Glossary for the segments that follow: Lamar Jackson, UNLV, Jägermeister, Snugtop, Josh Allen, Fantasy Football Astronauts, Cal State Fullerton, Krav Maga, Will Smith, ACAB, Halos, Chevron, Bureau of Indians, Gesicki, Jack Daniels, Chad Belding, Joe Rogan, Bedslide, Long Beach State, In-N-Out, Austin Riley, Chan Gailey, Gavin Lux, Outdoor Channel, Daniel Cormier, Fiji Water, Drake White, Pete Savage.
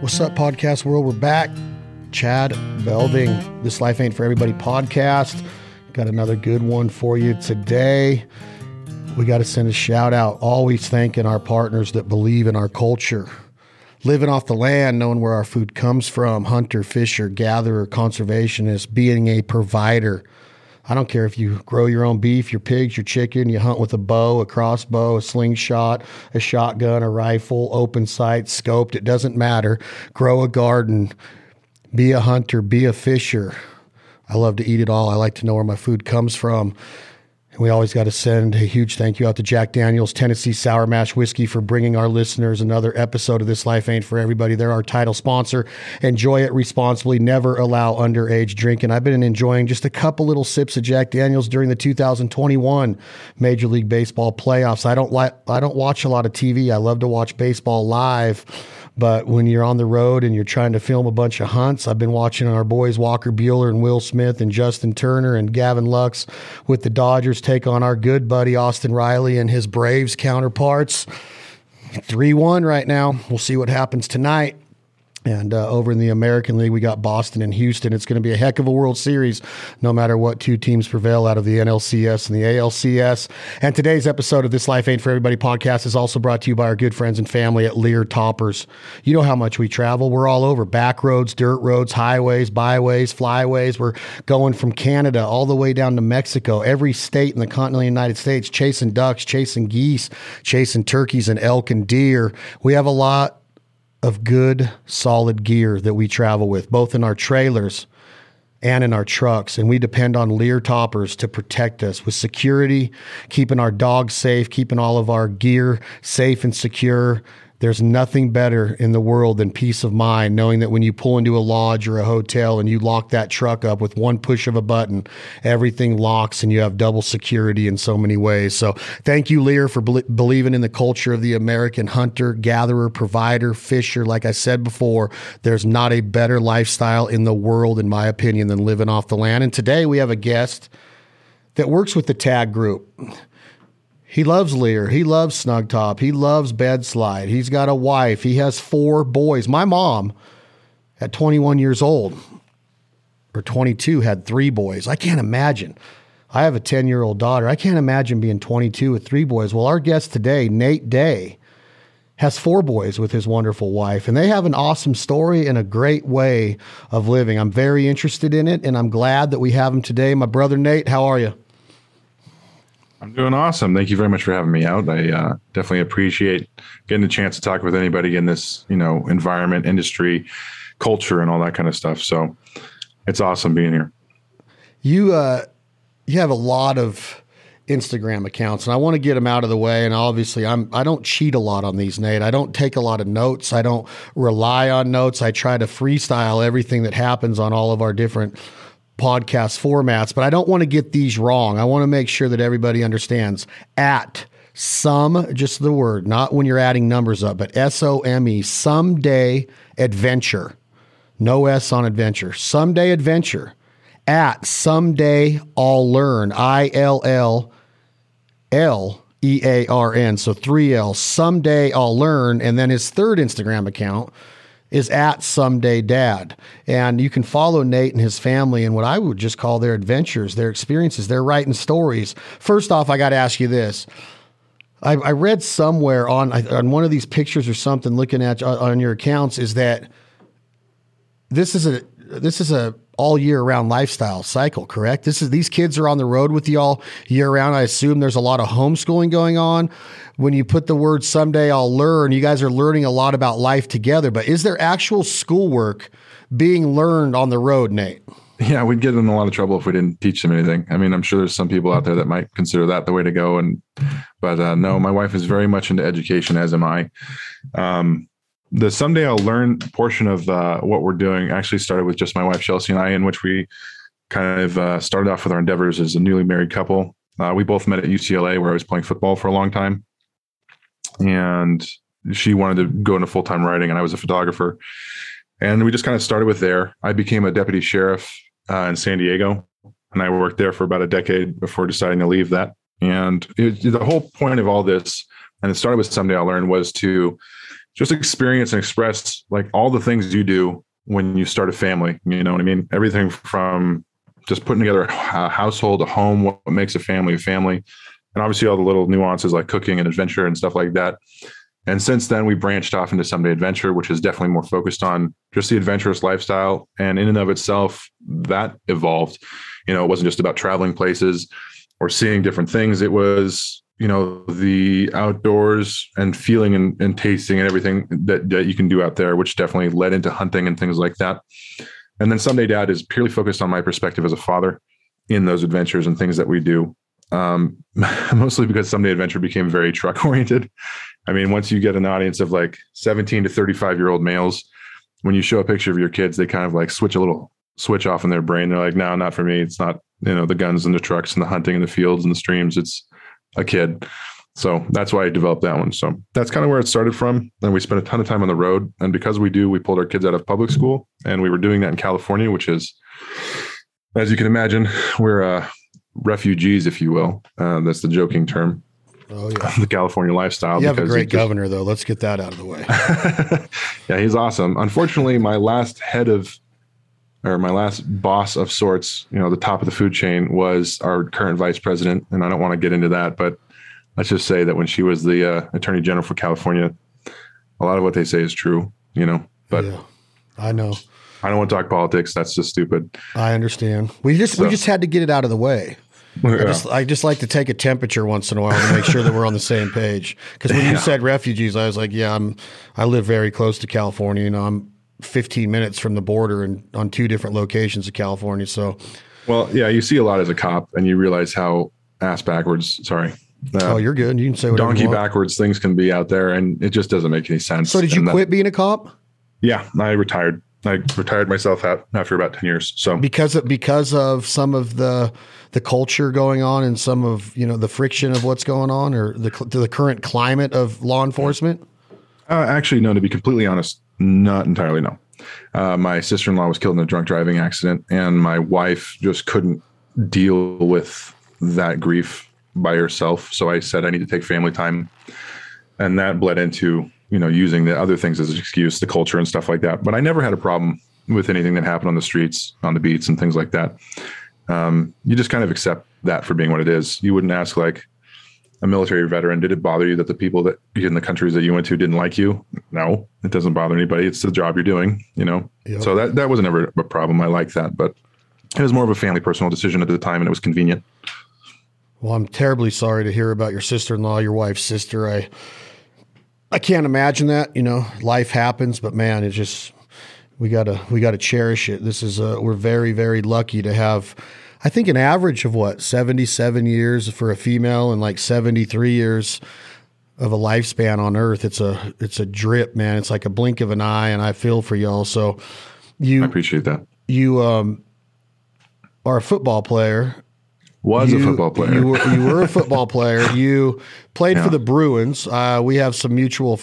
What's up, podcast world? We're back. Chad Belding, This Life Ain't For Everybody podcast. Got another good one for you today. We got to send a shout out, always thanking our partners that believe in our culture. Living off the land, knowing where our food comes from, hunter, fisher, gatherer, conservationist, being a provider. I don't care if you grow your own beef, your pigs, your chicken, you hunt with a bow, a crossbow, a slingshot, a shotgun, a rifle, open sight, scoped. It doesn't matter. Grow a garden, be a hunter, be a fisher. I love to eat it all. I like to know where my food comes from. We always got to send a huge thank you out to Jack Daniels, Tennessee Sour Mash Whiskey, for bringing our listeners another episode of This Life Ain't For Everybody. They're our title sponsor. Enjoy it responsibly. Never allow underage drinking. I've been enjoying just a couple little sips of Jack Daniels during the 2021 Major League Baseball playoffs. I don't watch a lot of TV. I love to watch baseball live. But when you're on the road and you're trying to film a bunch of hunts, I've been watching our boys Walker Buehler and Will Smith and Justin Turner and Gavin Lux with the Dodgers take on our good buddy Austin Riley and his Braves counterparts. 3-1 right now. We'll see what happens tonight. And over in the American League, we got Boston and Houston. It's going to be a heck of a World Series, no matter what two teams prevail out of the NLCS and the ALCS. And today's episode of This Life Ain't For Everybody podcast is also brought to you by our good friends and family at Lear Toppers. You know how much we travel. We're all over. Back roads, dirt roads, highways, byways, flyways. We're going from Canada all the way down to Mexico, every state in the continental United States, chasing ducks, chasing geese, chasing turkeys and elk and deer. We have a lot of good, solid gear that we travel with, both in our trailers and in our trucks. And we depend on Lear Toppers to protect us with security, keeping our dogs safe, keeping all of our gear safe and secure. There's nothing better in the world than peace of mind, knowing that when you pull into a lodge or a hotel and you lock that truck up with one push of a button, everything locks and you have double security in so many ways. So thank you, Lear, for believing in the culture of the American hunter, gatherer, provider, fisher. Like I said before, there's not a better lifestyle in the world, in my opinion, than living off the land. And today we have a guest that works with the TAG Group. He loves Lear. He loves Snugtop. He loves Bedslide. He's got a wife. He has 4 boys. My mom, at 21 years old, or 22, had 3 boys. I can't imagine. I have a 10-year-old daughter. I can't imagine being 22 with 3 boys. Well, our guest today, Nate Day, has 4 boys with his wonderful wife, and they have an awesome story and a great way of living. I'm very interested in it, and I'm glad that we have him today. My brother, Nate, how are you? I'm doing awesome. Thank you very much for having me out. I definitely appreciate getting a chance to talk with anybody in this, environment, industry, culture, and all that kind of stuff. So it's awesome being here. You have a lot of Instagram accounts, and I want to get them out of the way. And obviously, I don't cheat a lot on these, Nate. I don't take a lot of notes. I don't rely on notes. I try to freestyle everything that happens on all of our different podcast formats, but I don't want to get these wrong. I want to make sure that everybody understands at some, just the word, not when you're adding numbers up, but SOME, someday adventure, no S on adventure, someday adventure, at someday I'll learn, ILLLEARN. So 3L, someday I'll learn. And then his third Instagram account is at Someday Dad. And you can follow Nate and his family and what I would just call their adventures, their experiences, their writing stories. First off, I got to ask you this. I read somewhere on one of these pictures or something looking at on your accounts is that this is a all year round lifestyle cycle, correct? These kids are on the road with y'all year round. I assume there's a lot of homeschooling going on. When you put the word someday I'll learn, you guys are learning a lot about life together, but is there actual schoolwork being learned on the road, Nate? Yeah, we'd get in a lot of trouble if we didn't teach them anything. I mean, I'm sure there's some people out there that might consider that the way to go. But no, my wife is very much into education, as am I. The someday I'll learn portion of what we're doing actually started with just my wife, Chelsea, and I, in which we kind of started off with our endeavors as a newly married couple. We both met at UCLA, where I was playing football for a long time. And she wanted to go into full-time writing, and I was a photographer. And we just kind of started with there. I became a deputy sheriff in San Diego, and I worked there for about a decade before deciding to leave that. And the whole point of all this, and it started with someday I'll learn, was to just experience and express like all the things you do when you start a family. You know what I mean? Everything from just putting together a household, a home, what makes a family, and obviously all the little nuances like cooking and adventure and stuff like that. And since then, we branched off into Someday Adventure, which is definitely more focused on just the adventurous lifestyle. And in and of itself, that evolved. You know, it wasn't just about traveling places or seeing different things. It was, you know, the outdoors and feeling and tasting and everything that you can do out there, which definitely led into hunting and things like that. And then Someday Dad is purely focused on my perspective as a father in those adventures and things that we do. Mostly because Someday Adventure became very truck oriented. I mean, once you get an audience of like 17 to 35 year old males, when you show a picture of your kids, they kind of like switch off in their brain. They're like, no, not for me. It's not, you know, the guns and the trucks and the hunting and the fields and the streams. It's a kid. So that's why I developed that one. So that's kind of where it started from. And we spent a ton of time on the road. And because we do, we pulled our kids out of public school, and we were doing that in California, which is, as you can imagine, we're refugees, if you will. That's the joking term. Oh, yeah. The California lifestyle. You have a great governor, though. Let's get that out of the way. Yeah, he's awesome. Unfortunately, my last boss of sorts, you know, the top of the food chain, was our current vice president. And I don't want to get into that, but let's just say that when she was the attorney general for California, a lot of what they say is true, you know, but yeah, I know. I don't want to talk politics. That's just stupid. I understand. We just had to get it out of the way. Yeah. I just like to take a temperature once in a while to make sure that we're on the same page. Because when you said refugees, I was like, yeah, I live very close to California. You know, I'm 15 minutes from the border and on two different locations of California. So, well, yeah, you see a lot as a cop, and you realize how ass backwards. Sorry. Oh, you're good. You can say whatever donkey you want. Backwards things can be out there, and it just doesn't make any sense. So, did you quit being a cop? Yeah, I retired. I retired myself after about 10 years. So because of some of the culture going on and some of, you know, the friction of what's going on or the current climate of law enforcement? Actually, no, to be completely honest, not entirely. No. My sister-in-law was killed in a drunk driving accident, and my wife just couldn't deal with that grief by herself. So I said, I need to take family time. And that bled into, you know, using the other things as an excuse, the culture and stuff like that. But I never had a problem with anything that happened on the streets, on the beats and things like that. You just kind of accept that for being what it is. You wouldn't ask like a military veteran, did it bother you that the people that in the countries that you went to didn't like you? No, it doesn't bother anybody. It's the job you're doing, you know? Yep. So that wasn't ever a problem. I like that, but it was more of a family personal decision at the time, and it was convenient. Well, I'm terribly sorry to hear about your sister-in-law, your wife's sister. I can't imagine that, you know, life happens, but man, it's just, we gotta cherish it. This is we're very, very lucky to have, I think, an average of 77 years for a female and like 73 years of a lifespan on earth. It's a drip, man. It's like a blink of an eye, and I feel for y'all. So I appreciate that. You, are a football player. A football player. You were a football player. You played for the Bruins. We have some mutual,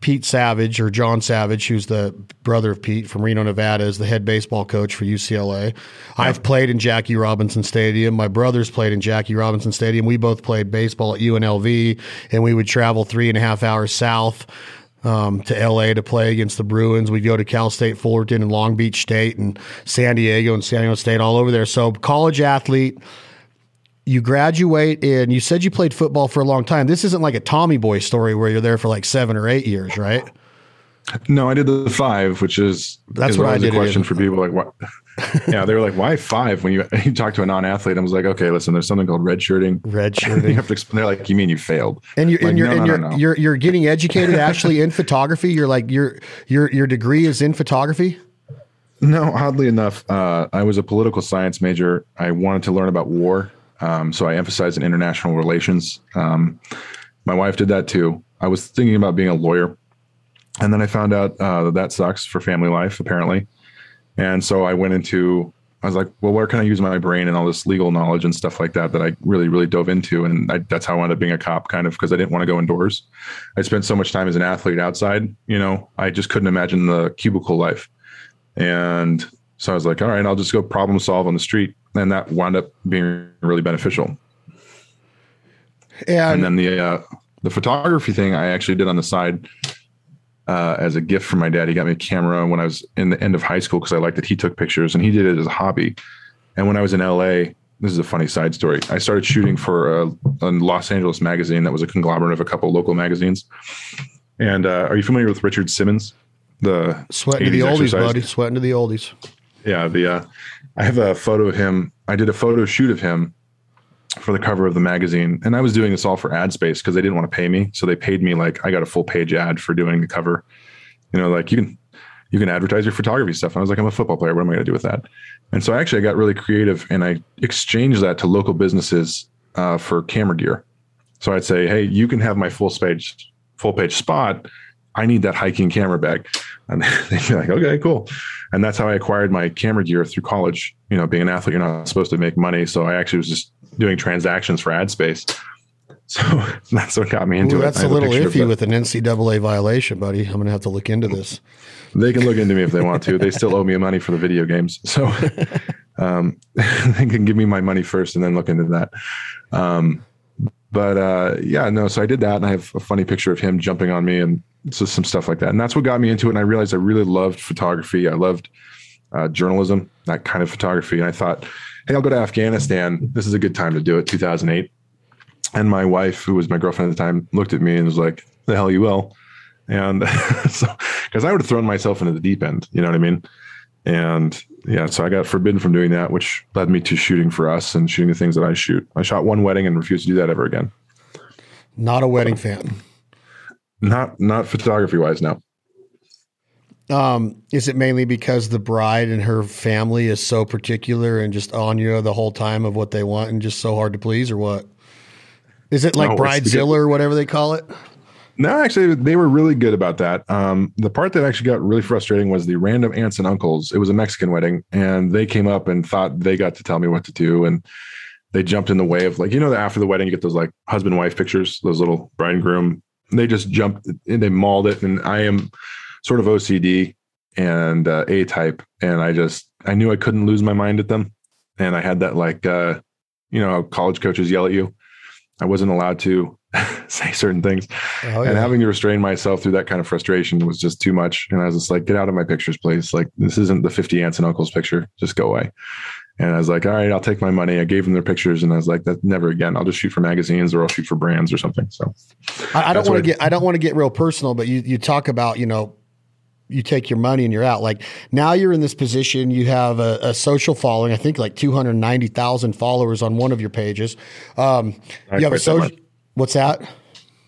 Pete Savage, or John Savage, who's the brother of Pete from Reno, Nevada, is the head baseball coach for UCLA. Yeah. I've played in Jackie Robinson Stadium. My brother's played in Jackie Robinson Stadium. We both played baseball at UNLV, and we would travel 3.5 hours south to LA to play against the Bruins. We'd go to Cal State Fullerton and Long Beach State and San Diego State, all over there. So college athlete, you graduate, and you said you played football for a long time. This isn't like a Tommy Boy story where you're there for like 7 or 8 years, right? No, I did the 5, which is, that's what I did. A question for people like, what? Yeah, they were like, why 5? When you talk to a non-athlete, I was like, okay, listen, there's something called redshirting. You have to explain. They're like, you mean you failed? And you're getting educated actually in photography. You're like, your degree is in photography. No, oddly enough, I was a political science major. I wanted to learn about war, so I emphasized in international relations. My wife did that too. I was thinking about being a lawyer, and then I found out that sucks for family life, apparently. And so I was like, well, where can I use my brain and all this legal knowledge and stuff like that I really, really dove into. And that's how I wound up being a cop, kind of, because I didn't want to go indoors. I spent so much time as an athlete outside, you know, I just couldn't imagine the cubicle life. And so I was like, all right, I'll just go problem solve on the street. And that wound up being really beneficial. And then the The photography thing I actually did on the side as a gift from my dad. He got me a camera when I was in the end of high school because I liked that he took pictures, and he did it as a hobby. And when I was in LA, this is a funny side story, I started shooting for a Los Angeles magazine that was a conglomerate of a couple local magazines. And are you familiar with Richard Simmons? The sweating to the oldies, exercise buddy. Sweating to the oldies. Yeah. I have a photo of him. I did a photo shoot of him for the cover of the magazine. And I was doing this all for ad space because they didn't want to pay me. So they paid me, like, I got a full page ad for doing the cover. You know, like, you can advertise your photography stuff. And I was like, I'm a football player. What am I going to do with that? And so I got really creative, and I exchanged that to local businesses for camera gear. So I'd say, hey, you can have my full page spot. I need that hiking camera bag. And they'd be like, okay, cool. And that's how I acquired my camera gear through college. You know, being an athlete, you're not supposed to make money. So I actually was just doing transactions for ad space. So that's what got me into it. That's a little iffy with an NCAA violation, buddy. I'm going to have to look into this. They can look into me if they want to. They still owe me money for the video games. So they can give me my money first and then look into that. So I did that, and I have a funny picture of him jumping on me, and so some stuff like that. And that's what got me into it. And I realized I really loved photography. I loved journalism, that kind of photography. And I thought, hey, I'll go to Afghanistan. This is a good time to do it, 2008. And my wife, who was my girlfriend at the time, looked at me and was like, the hell you will. And so, because I would have thrown myself into the deep end, you know what I mean? And yeah, so I got forbidden from doing that, which led me to shooting for us and shooting the things that I shoot. I shot one wedding and refused to do that ever again. Not a wedding fan. Not photography wise, no. Is it mainly because the bride and her family is so particular and just on you the whole time of what they want and just so hard to please, or what? Is it like Bridezilla or whatever they call it? No, actually, they were really good about that. The part that actually got really frustrating was the random aunts and uncles. It was a Mexican wedding, and they came up and thought they got to tell me what to do. And they jumped in the way of, like, you know, after the wedding, you get those like husband wife pictures, those little bride and groom. They just jumped and they mauled it. And I am sort of OCD and A-type. And I knew I couldn't lose my mind at them. And I had that, like, you know, how college coaches yell at you. I wasn't allowed to say certain things. Oh, yeah. And having to restrain myself through that kind of frustration was just too much. And I was just like, get out of my pictures, please. Like, this isn't the 50 aunts and uncles picture. Just go away. And I was like, all right, I'll take my money. I gave them their pictures, and I was like, that never again. I'll just shoot for magazines, or I'll shoot for brands or something. So I don't want to get real personal, but you talk about, you know, you take your money and you're out. Like, now you're in this position, you have a social following, I think like 290,000 followers on one of your pages. You have a social, what's that?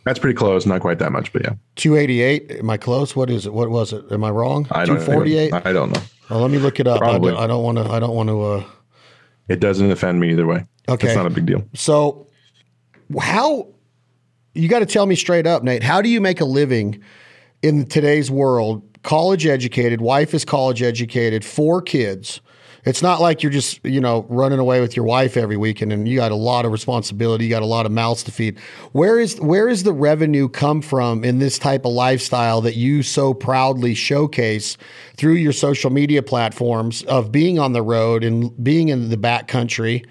That's pretty close. Not quite that much, but yeah. 288. Am I close? What is it? What was it? Am I wrong? 248. I don't know. Well, let me look it up. Probably. I don't want to. It doesn't offend me either way. Okay. It's not a big deal. So how, you got to tell me straight up, Nate, how do you make a living in today's world? College educated, wife is college educated, 4 kids. It's not like you're just, you know, running away with your wife every weekend, and you got a lot of responsibility. You got a lot of mouths to feed. Where is the revenue come from in this type of lifestyle that you so proudly showcase through your social media platforms of being on the road and being in the backcountry?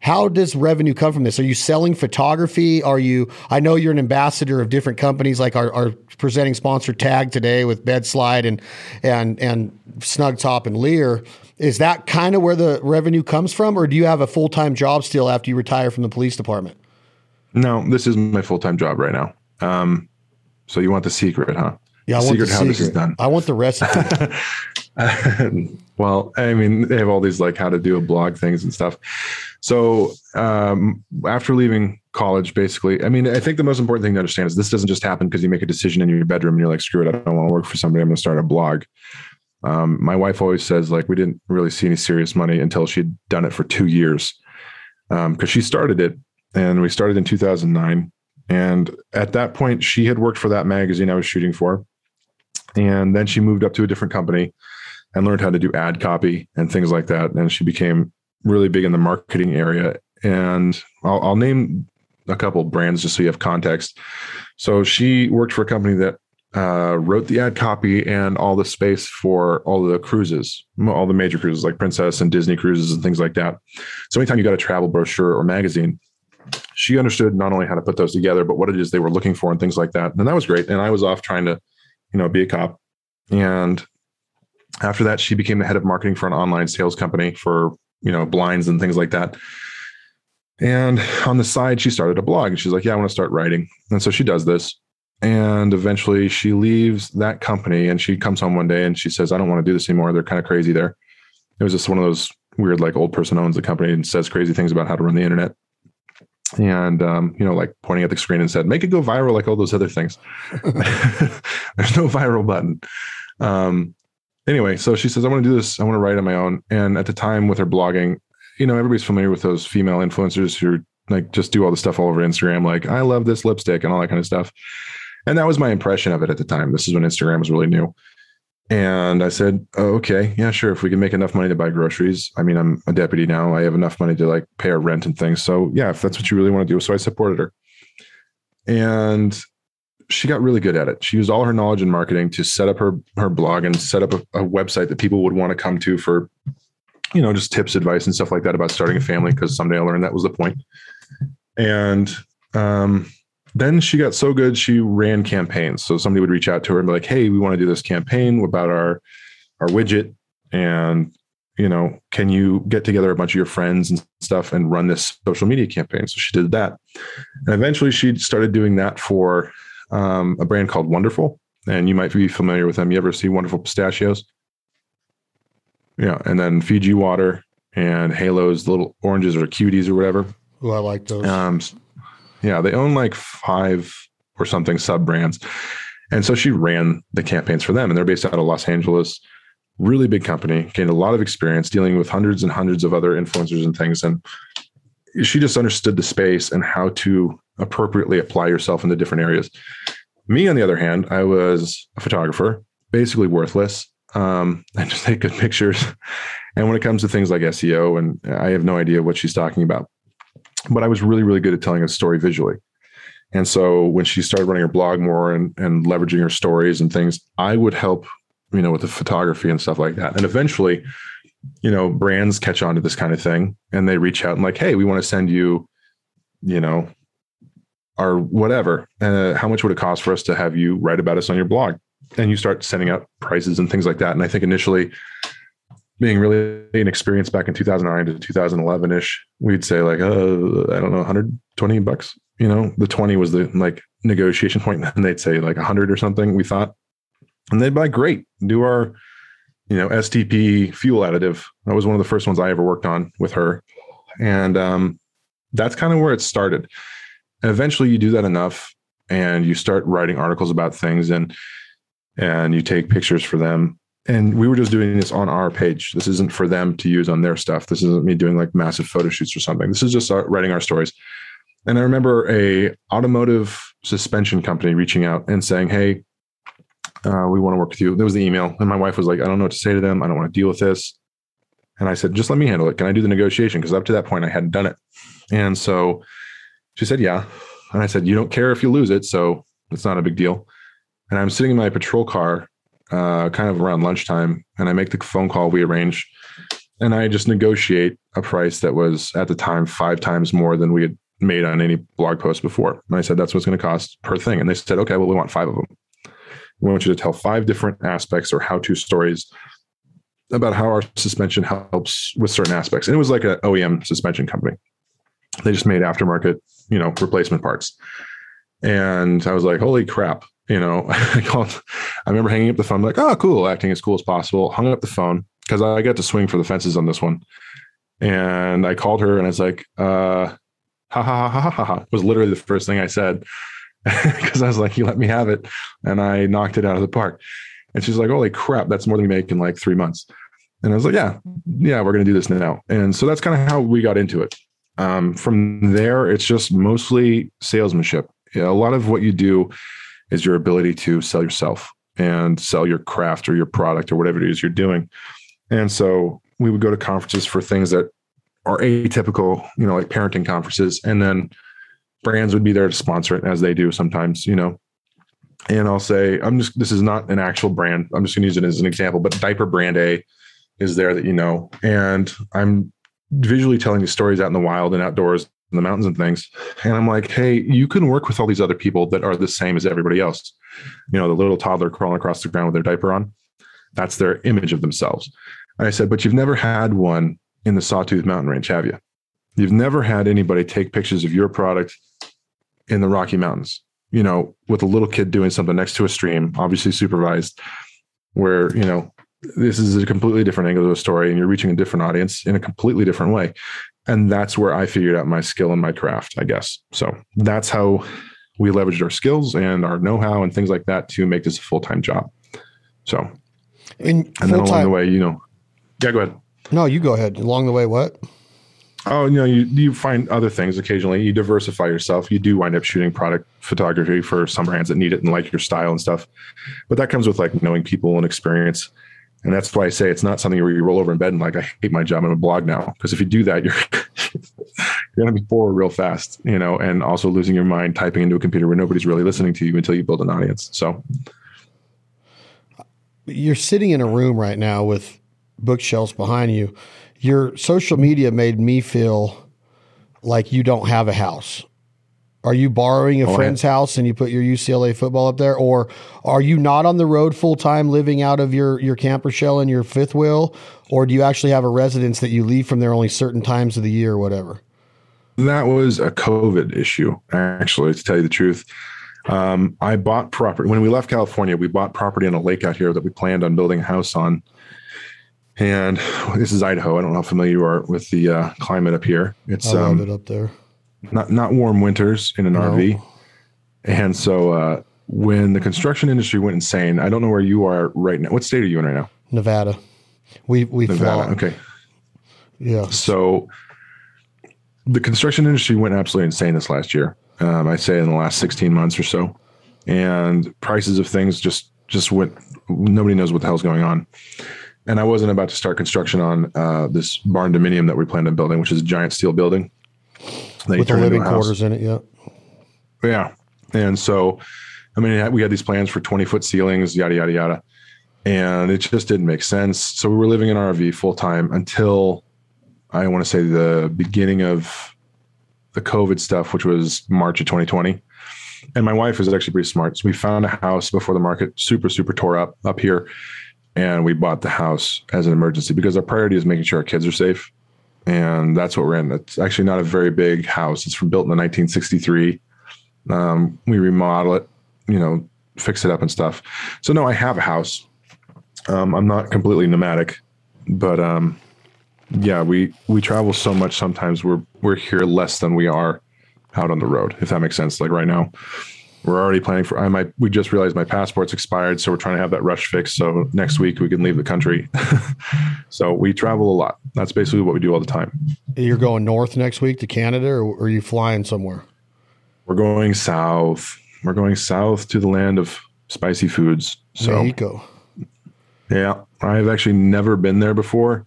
How does revenue come from this? Are you selling photography? I know you're an ambassador of different companies, like our presenting sponsor TAG today with Bedslide and Snugtop and Lear. Is that kind of where the revenue comes from, or do you have a full-time job still after you retire from the police department? No, this is my full-time job right now. So you want the secret, huh? Yeah, I want the secret. How this is done. I want the recipe. Well, I mean, they have all these like how to do a blog things and stuff. So after leaving college, basically, I mean, I think the most important thing to understand is this doesn't just happen because you make a decision in your bedroom and you're like, screw it, I don't want to work for somebody, I'm going to start a blog. My wife always says, like, we didn't really see any serious money until she'd done it for 2 years, because she started it, and we started in 2009. And at that point, she had worked for that magazine I was shooting for. And then she moved up to a different company and learned how to do ad copy and things like that. And she became really big in the marketing area. And I'll name a couple brands just so you have context. So she worked for a company that wrote the ad copy and all the space for all the cruises, all the major cruises like Princess and Disney cruises and things like that. So anytime you got a travel brochure or magazine, she understood not only how to put those together, but what it is they were looking for and things like that. And that was great. And I was off trying to, you know, be a cop. And after that, she became the head of marketing for an online sales company for, you know, blinds and things like that. And on the side, she started a blog and she's like, yeah, I want to start writing. And so she does this. And eventually she leaves that company and she comes home one day and she says, I don't want to do this anymore. They're kind of crazy there. It was just one of those weird, like old person owns the company and says crazy things about how to run the internet. And, you know, like pointing at the screen and said, make it go viral like all those other things. There's no viral button. Anyway, so she says, I want to do this. I want to write on my own. And at the time with her blogging, you know, everybody's familiar with those female influencers who like just do all the stuff all over Instagram. Like, I love this lipstick and all that kind of stuff. And that was my impression of it at the time. This is when Instagram was really new. And I said, oh, okay, yeah, sure. If we can make enough money to buy groceries. I mean, I'm a deputy now. I have enough money to like pay our rent and things. So yeah, if that's what you really want to do. So I supported her. And she got really good at it. She used all her knowledge in marketing to set up her blog and set up a website that people would want to come to for, you know, just tips, advice, and stuff like that about starting a family. Because someday I learned that was the point. And then she got so good, she ran campaigns. So somebody would reach out to her and be like, hey, we want to do this campaign about our widget. And, you know, can you get together a bunch of your friends and stuff and run this social media campaign? So she did that. And eventually she started doing that for a brand called Wonderful. And you might be familiar with them. You ever see Wonderful Pistachios? Yeah. And then Fiji Water and Halos, the little oranges or cuties or whatever. Well, I like those. Yeah, they own like 5 or something sub brands. And so she ran the campaigns for them. And they're based out of Los Angeles, really big company, gained a lot of experience dealing with hundreds and hundreds of other influencers and things. And she just understood the space and how to appropriately apply yourself in the different areas. Me, on the other hand, I was a photographer, basically worthless. I just take good pictures. And when it comes to things like SEO, and I have no idea what she's talking about. But I was really, really good at telling a story visually. And so when she started running her blog more and leveraging her stories and things, I would help, you know, with the photography and stuff like that. And eventually, you know, brands catch on to this kind of thing and they reach out and like, hey, we want to send you, you know, our whatever. How much would it cost for us to have you write about us on your blog? And you start sending out prices and things like that. And I think initially, being really inexperienced back in 2009 to 2011-ish, we'd say like, I don't know, $120. You know, the 20 was the like negotiation point. And they'd say like 100 or something, we thought. And they'd be like, great, do our, you know, STP fuel additive. That was one of the first ones I ever worked on with her. And that's kind of where it started. And eventually you do that enough and you start writing articles about things and you take pictures for them. And we were just doing this on our page. This isn't for them to use on their stuff. This isn't me doing like massive photo shoots or something. This is just writing our stories. And I remember a automotive suspension company reaching out and saying, hey, we want to work with you. There was the email. And my wife was like, I don't know what to say to them. I don't want to deal with this. And I said, just let me handle it. Can I do the negotiation? Because up to that point, I hadn't done it. And so she said, yeah. And I said, you don't care if you lose it. So it's not a big deal. And I'm sitting in my patrol car kind of around lunchtime, and I make the phone call we arrange, and I just negotiate a price that was at the time 5 times more than we had made on any blog post before. And I said, that's what's going to cost per thing. And they said, okay, well, we want 5 of them. We want you to tell 5 different aspects or how-to stories about how our suspension helps with certain aspects. And it was like an OEM suspension company. They just made aftermarket, you know, replacement parts. And I was like, holy crap. You know, I remember hanging up the phone, like, oh, cool, acting as cool as possible. Hung up the phone because I got to swing for the fences on this one. And I called her and I was like, ha, ha, ha, ha, ha, ha, was literally the first thing I said because I was like, you let me have it. And I knocked it out of the park. And she's like, holy crap, that's more than we make in like 3 months. And I was like, yeah, we're going to do this now. And so that's kind of how we got into it. From there, it's just mostly salesmanship. Yeah, a lot of what you do is your ability to sell yourself and sell your craft or your product or whatever it is you're doing. And so we would go to conferences for things that are atypical, you know, like parenting conferences. And then brands would be there to sponsor it, as they do sometimes, you know. And I'll say, this is not an actual brand. I'm just going to use it as an example, but diaper brand A is there that you know. And I'm visually telling these stories out in the wild and outdoors in the mountains and things. And I'm like, hey, you can work with all these other people that are the same as everybody else. You know, the little toddler crawling across the ground with their diaper on, that's their image of themselves. And I said, but you've never had one in the Sawtooth Mountain Range, have you? You've never had anybody take pictures of your product in the Rocky Mountains, you know, with a little kid doing something next to a stream, obviously supervised, where, you know, this is a completely different angle to a story and you're reaching a different audience in a completely different way. And that's where I figured out my skill and my craft, I guess. So that's how we leveraged our skills and our know-how and things like that to make this a full-time job. So, and then along the way, you know, yeah, go ahead. No, you go ahead. Along the way, what? Oh, you know, you find other things occasionally. You diversify yourself. You do wind up shooting product photography for some brands that need it and like your style and stuff. But that comes with like knowing people and experience. And that's why I say it's not something where you roll over in bed and like, I hate my job, I'm a blog now. Because if you do that, you're going to be bored real fast, you know, and also losing your mind typing into a computer where nobody's really listening to you until you build an audience. So you're sitting in a room right now with bookshelves behind you. Your social media made me feel like you don't have a house. Are you borrowing a friend's house and you put your UCLA football up there? Or are you not on the road full-time living out of your camper shell and your fifth wheel? Or do you actually have a residence that you leave from there only certain times of the year or whatever? That was a COVID issue, actually, to tell you the truth. I bought property. When we left California, we bought property on a lake out here that we planned on building a house on. And this is Idaho. I don't know how familiar you are with the climate up here. It's, I love it up there. Not warm winters in an RV. And so when the construction industry went insane, I don't know where you are right now. What state are you in right now? Nevada. We Nevada. Fly. Okay. Yeah. So the construction industry went absolutely insane this last year. I'd say in the last 16 months or so. And prices of things just went, nobody knows what the hell's going on. And I wasn't about to start construction on this barn dominium that we planned on building, which is a giant steel building. With the living quarters in it, yeah. Yeah. And so, I mean, we had these plans for 20-foot ceilings, yada, yada, yada. And it just didn't make sense. So we were living in an RV full time until, I want to say, the beginning of the COVID stuff, which was March of 2020. And my wife is actually pretty smart. So we found a house before the market super tore up here. And we bought the house as an emergency because our priority is making sure our kids are safe. And that's what we're in. It's actually not a very big house. It's built in 1963. We remodel it, you know, fix it up and stuff. So no, I have a house. I'm not completely nomadic, but yeah, we travel so much. Sometimes we're here less than we are out on the road, if that makes sense. Like right now, we're already planning for, we just realized my passport's expired. So we're trying to have that rush fixed. So next week we can leave the country. So we travel a lot. That's basically what we do all the time. You're going north next week to Canada, or are you flying somewhere? We're going south. We're going south to the land of spicy foods. So Mexico. Yeah, I've actually never been there before.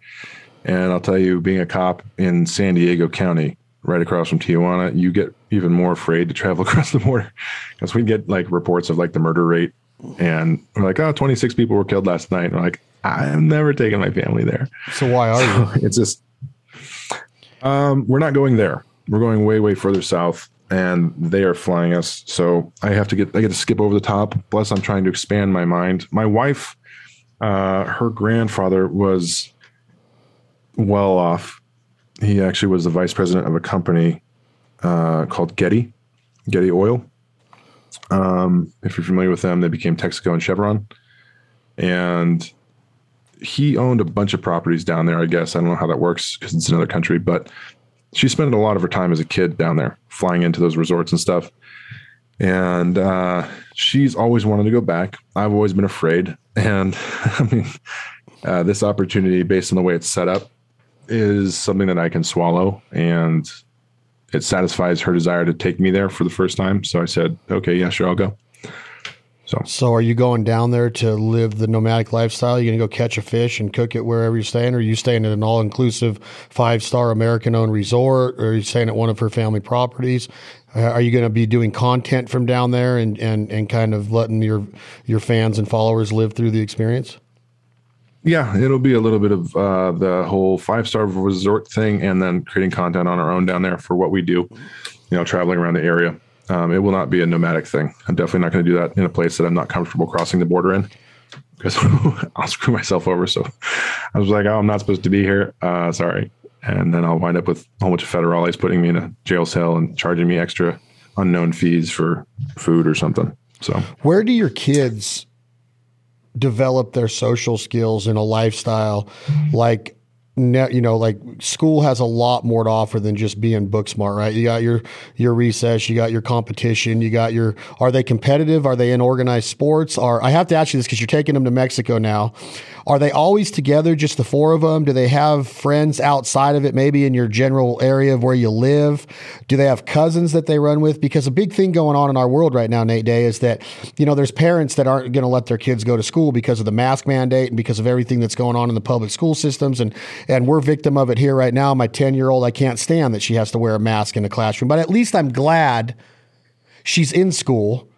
And I'll tell you, being a cop in San Diego County, right across from Tijuana, you get even more afraid to travel across the border because we get like reports of like the murder rate, and we're like, oh, 26 people were killed last night. And we're like, I'm never taking my family there. So why are you? It's just, we're not going there. We're going way, way further south, and they are flying us. So I get to skip over the top. Plus I'm trying to expand my mind. My wife, her grandfather was well off. He actually was the vice president of a company called Getty Oil. If you're familiar with them, they became Texaco and Chevron. And he owned a bunch of properties down there, I guess. I don't know how that works because it's another country, but she spent a lot of her time as a kid down there, flying into those resorts and stuff. And she's always wanted to go back. I've always been afraid. And I mean, this opportunity, based on the way it's set up, is something that I can swallow, and it satisfies her desire to take me there for the first time. So I said, okay, yeah, sure, I'll go. So are you going down there to live the nomadic lifestyle? You're going to go catch a fish and cook it wherever you're staying? Or are you staying at an all-inclusive 5-star American-owned resort? Or are you staying at one of her family properties? Are you going to be doing content from down there and kind of letting your fans and followers live through the experience? Yeah, it'll be a little bit of the whole five-star resort thing, and then creating content on our own down there for what we do, you know, traveling around the area. It will not be a nomadic thing. I'm definitely not going to do that in a place that I'm not comfortable crossing the border in, because I'll screw myself over. So I was like, oh, I'm not supposed to be here. Sorry. And then I'll wind up with a whole bunch of federales putting me in a jail cell and charging me extra unknown fees for food or something. So where do your kids develop their social skills in a lifestyle like, you know, like school has a lot more to offer than just being book smart, right? You got your recess, you got your competition, you got your, are they competitive? Are they in organized sports? Are, I have to ask you this because you're taking them to Mexico now. Are they always together, just the four of them? Do they have friends outside of it, maybe in your general area of where you live? Do they have cousins that they run with? Because a big thing going on in our world right now, Nate Day, is that, you know, there's parents that aren't going to let their kids go to school because of the mask mandate and because of everything that's going on in the public school systems. And we're victim of it here right now. My 10-year-old, I can't stand that she has to wear a mask in the classroom, but at least I'm glad she's in school.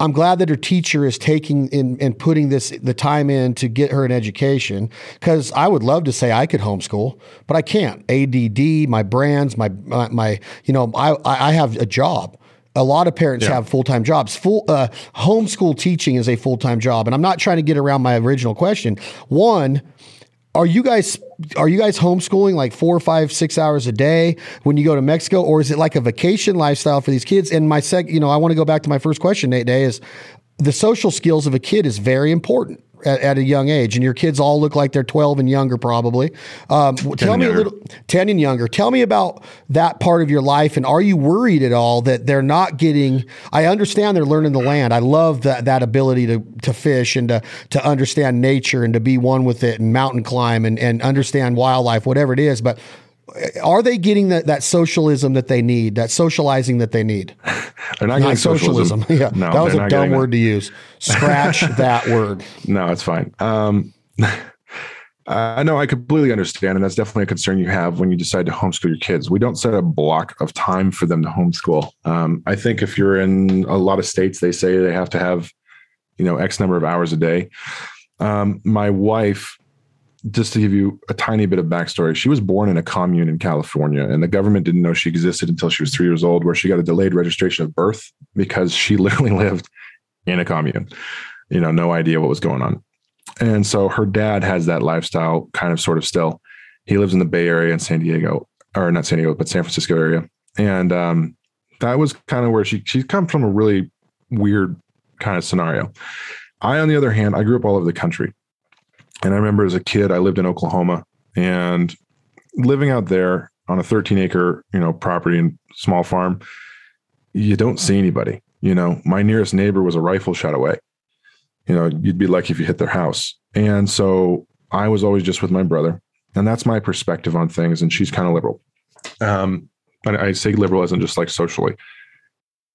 I'm glad that her teacher is taking in and putting the time in to get her an education, because I would love to say I could homeschool, but I can't. ADD, my brands, my you know, I have a job. A lot of parents have full-time jobs. Homeschool teaching is a full-time job. And I'm not trying to get around my original question. One, Are you guys homeschooling like 4 or 5, 6 hours a day when you go to Mexico, or is it like a vacation lifestyle for these kids? And my you know, I want to go back to my first question, Nate Day, is the social skills of a kid is very important at a young age, and your kids all look like they're 12 and younger, probably. Tell me a little 10 and younger. Tell me about that part of your life, and are you worried at all that they're not getting? I understand they're learning the land. I love that ability to fish and to understand nature and to be one with it, and mountain climb and understand wildlife, whatever it is. But are they getting that socialism that they need, that socializing that they need? They're not getting socialism. Yeah, no, that was a dumb word to use. Scratch that word. No, it's fine. No, I completely understand. And that's definitely a concern you have when you decide to homeschool your kids. We don't set a block of time for them to homeschool. I think if you're in a lot of states, they say they have to have, you know, X number of hours a day. My wife, just to give you a tiny bit of backstory, she was born in a commune in California, and the government didn't know she existed until she was 3 years old, where she got a delayed registration of birth because she literally lived in a commune, you know, no idea what was going on. And so her dad has that lifestyle kind of sort of still. He lives in the Bay Area in San Diego, or not San Diego, but San Francisco area. And that was kind of where she's come from, a really weird kind of scenario. I, on the other hand, I grew up all over the country. And I remember as a kid, I lived in Oklahoma, and living out there on a 13-acre, you know, property and small farm, you don't see anybody. You know, my nearest neighbor was a rifle shot away. You know, you'd be lucky if you hit their house. And so I was always just with my brother, and that's my perspective on things. And she's kind of liberal. But I say liberal as in just like socially.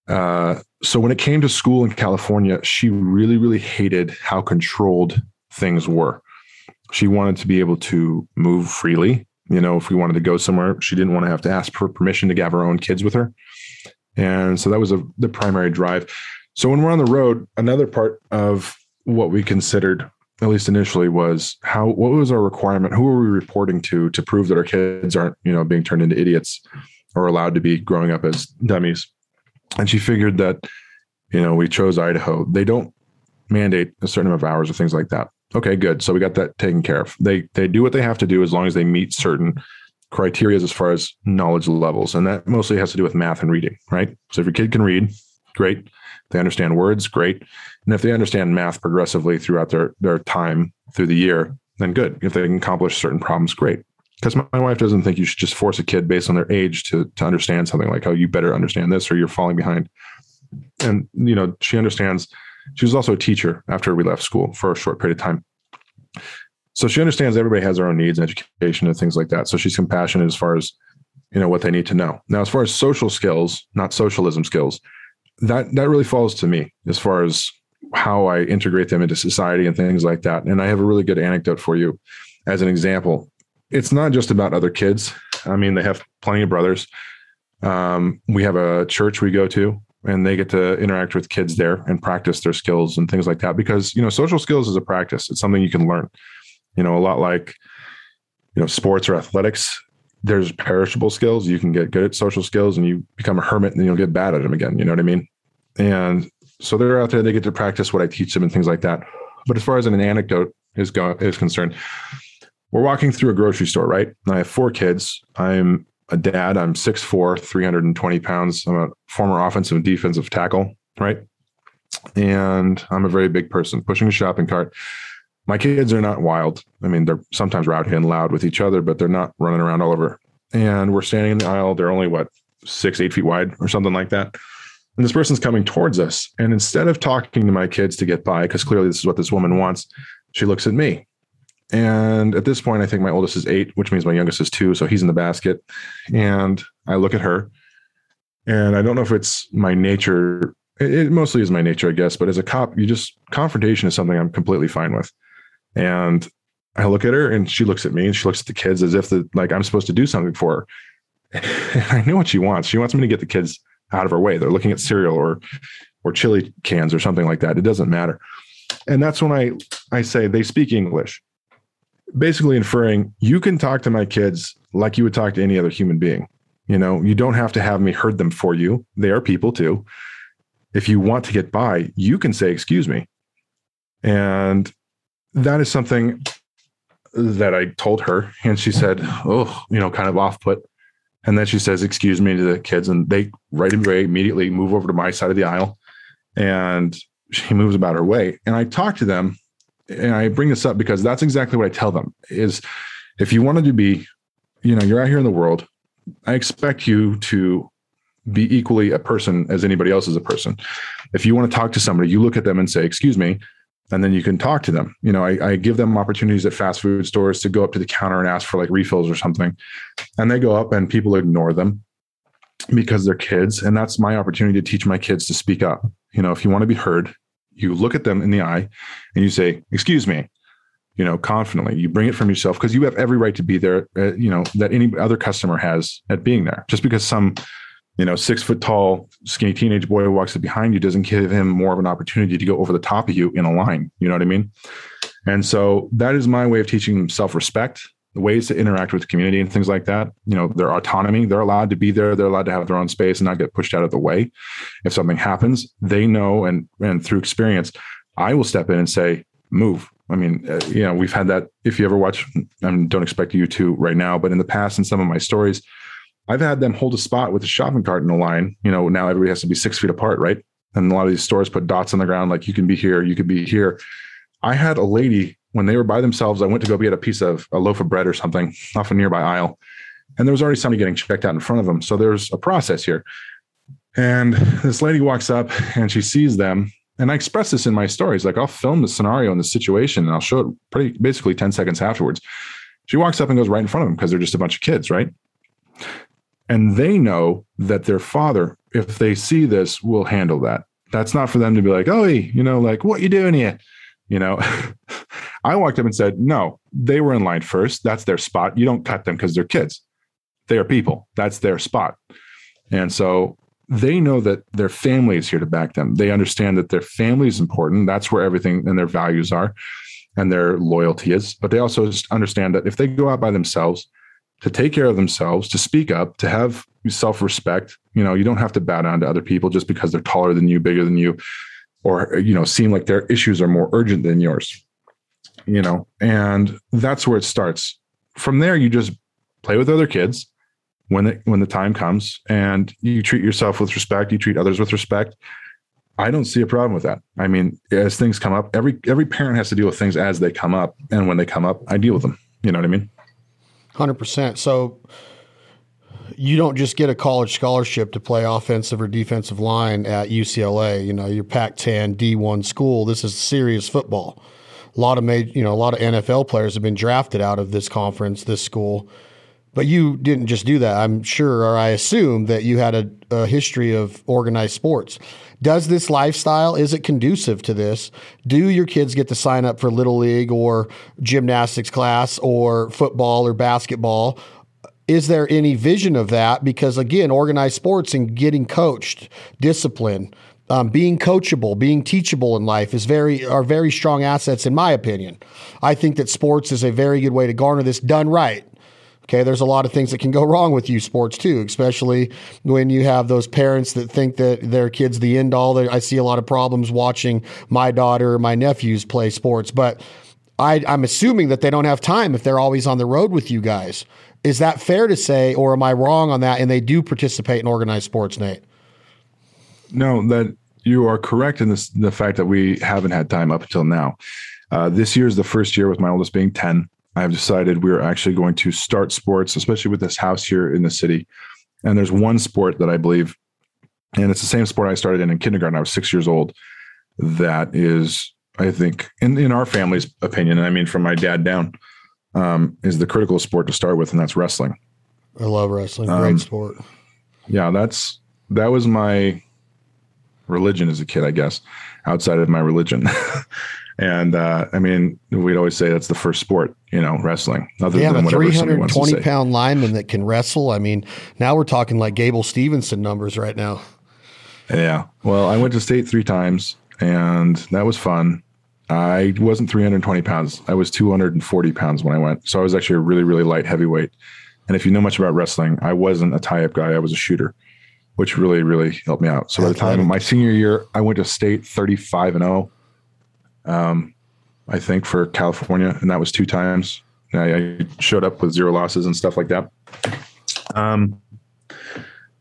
So when it came to school in California, she really, really hated how controlled things were. She wanted to be able to move freely. You know, if we wanted to go somewhere, she didn't want to have to ask for permission to have her own kids with her. And so that was the primary drive. So when we're on the road, another part of what we considered, at least initially, was what was our requirement? Who are we reporting to prove that our kids aren't, you know, being turned into idiots or allowed to be growing up as dummies? And she figured that, you know, we chose Idaho. They don't mandate a certain amount of hours or things like that. Okay, good. So we got that taken care of. They do what they have to do as long as they meet certain criteria as far as knowledge levels. And that mostly has to do with math and reading, right? So if your kid can read, great. If they understand words, great. And if they understand math progressively throughout their time through the year, then good. If they can accomplish certain problems, great. Because my wife doesn't think you should just force a kid based on their age to understand something like, oh, you better understand this or you're falling behind. And, you know, she understands. She was also a teacher after we left school for a short period of time. So she understands everybody has their own needs and education and things like that. So she's compassionate as far as, you know, what they need to know. Now, as far as social skills, not socialism skills, that really falls to me as far as how I integrate them into society and things like that. And I have a really good anecdote for you as an example. It's not just about other kids. I mean, they have plenty of brothers. We have a church we go to, and they get to interact with kids there and practice their skills and things like that, because, you know, social skills is a practice. It's something you can learn. you know, a lot like, you know, sports or athletics, there's perishable skills. You can get good at social skills and you become a hermit and you'll get bad at them again. You know what I mean? And so they're out there, they get to practice what I teach them and things like that. But as far as an anecdote is concerned, we're walking through a grocery store, right? And I have four kids. I'm a dad. I'm 6'4", 320 pounds. I'm a former offensive and defensive tackle, right? And I'm a very big person pushing a shopping cart. My kids are not wild. I mean, they're sometimes rowdy and loud with each other, but they're not running around all over. And we're standing in the aisle. They're only, what, 6, 8 feet wide or something like that. And this person's coming towards us. And instead of talking to my kids to get by, because clearly this is what this woman wants, she looks at me. And at this point, I think my oldest is 8, which means my youngest is 2. So he's in the basket. And I look at her. And I don't know if it's my nature. It mostly is my nature, I guess. But as a cop, confrontation is something I'm completely fine with. And I look at her and she looks at me and she looks at the kids as if I'm supposed to do something for her. I know what she wants. She wants me to get the kids out of her way. They're looking at cereal or chili cans or something like that. It doesn't matter. And that's when I say they speak English, basically inferring you can talk to my kids like you would talk to any other human being. You know, you don't have to have me herd them for you. They are people too. If you want to get by, you can say, excuse me. And that is something that I told her. And she said, oh, you know, kind of off put. And then she says, excuse me to the kids. And they right away immediately move over to my side of the aisle. And she moves about her way. And I talk to them. And I bring this up because that's exactly what I tell them is if you wanted to be, you know, you're out here in the world, I expect you to be equally a person as anybody else is a person. If you want to talk to somebody, you look at them and say, excuse me. And then you can talk to them. You know, I give them opportunities at fast food stores to go up to the counter and ask for like refills or something. And they go up and people ignore them because they're kids. And that's my opportunity to teach my kids to speak up. You know, if you want to be heard, you look at them in the eye and you say, excuse me, you know, confidently. You bring it from yourself because you have every right to be there, you know, that any other customer has at being there. Just because some, you know, 6 foot tall, skinny teenage boy who walks up behind you doesn't give him more of an opportunity to go over the top of you in a line. You know what I mean? And so that is my way of teaching them self-respect, the ways to interact with the community and things like that. You know, their autonomy, they're allowed to be there. They're allowed to have their own space and not get pushed out of the way. If something happens, they know. And through experience, I will step in and say, move. I mean, you know, we've had that. If you ever watch, I don't expect you to right now, but in the past, in some of my stories, I've had them hold a spot with a shopping cart in a line. You know, now everybody has to be 6 feet apart, right? And a lot of these stores put dots on the ground, like you can be here, you could be here. I had a lady, when they were by themselves, I went to go get a loaf of bread or something off a nearby aisle. And there was already somebody getting checked out in front of them. So there's a process here. And this lady walks up and she sees them. And I express this in my stories. Like, I'll film the scenario and the situation and I'll show it basically 10 seconds afterwards. She walks up and goes right in front of them because they're just a bunch of kids, right? And they know that their father, if they see this, will handle that. That's not for them to be like, oh, you know, like, what you doing here? You know, I walked up and said, no, they were in line first. That's their spot. You don't cut them because they're kids. They are people. That's their spot. And so they know that their family is here to back them. They understand that their family is important. That's where everything and their values are and their loyalty is. But they also just understand that if they go out by themselves, to take care of themselves, to speak up, to have self-respect. You know, you don't have to bow down to other people just because they're taller than you, bigger than you, or, you know, seem like their issues are more urgent than yours, you know, and that's where it starts. From there, you just play with other kids when the time comes and you treat yourself with respect, you treat others with respect. I don't see a problem with that. I mean, as things come up, every parent has to deal with things as they come up. And when they come up, I deal with them. You know what I mean? 100%. So you don't just get a college scholarship to play offensive or defensive line at UCLA. You know, your Pac-10 D1 school. This is serious football. A lot of NFL players have been drafted out of this conference, this school. But you didn't just do that. I'm sure, or I assume that you had a history of organized sports. Does this lifestyle, is it conducive to this? Do your kids get to sign up for Little League or gymnastics class or football or basketball? Is there any vision of that? Because again, organized sports and getting coached, discipline, being coachable, being teachable in life is very strong assets, in my opinion. I think that sports is a very good way to garner this done right. Okay, there's a lot of things that can go wrong with youth sports too, especially when you have those parents that think that their kid's the end all. I see a lot of problems watching my daughter or my nephews play sports, but I'm assuming that they don't have time if they're always on the road with you guys. Is that fair to say, or am I wrong on that? And they do participate in organized sports, Nate? No, that you are correct in this, the fact that we haven't had time up until now. This year is the first year with my oldest being 10. I've decided we're actually going to start sports, especially with this house here in the city. And there's one sport that I believe, and it's the same sport I started in kindergarten. I was 6 years old. That is, I think, in our family's opinion, and I mean from my dad down, is the critical sport to start with, and that's wrestling. I love wrestling. Great sport. Yeah, that was my religion as a kid, I guess, outside of my religion. And, I mean, we'd always say that's the first sport, you know, wrestling. Other than whatever somebody wants to say. 320-pound lineman that can wrestle. I mean, now we're talking like Gable Stevenson numbers right now. Yeah. Well, I went to state 3 times, and that was fun. I wasn't 320 pounds. I was 240 pounds when I went. So I was actually a really, really light heavyweight. And if you know much about wrestling, I wasn't a tie-up guy. I was a shooter, which really, really helped me out. So by the time of my senior year, I went to state 35-0. I think for California, and that was 2 times. I showed up with 0 losses and stuff like that.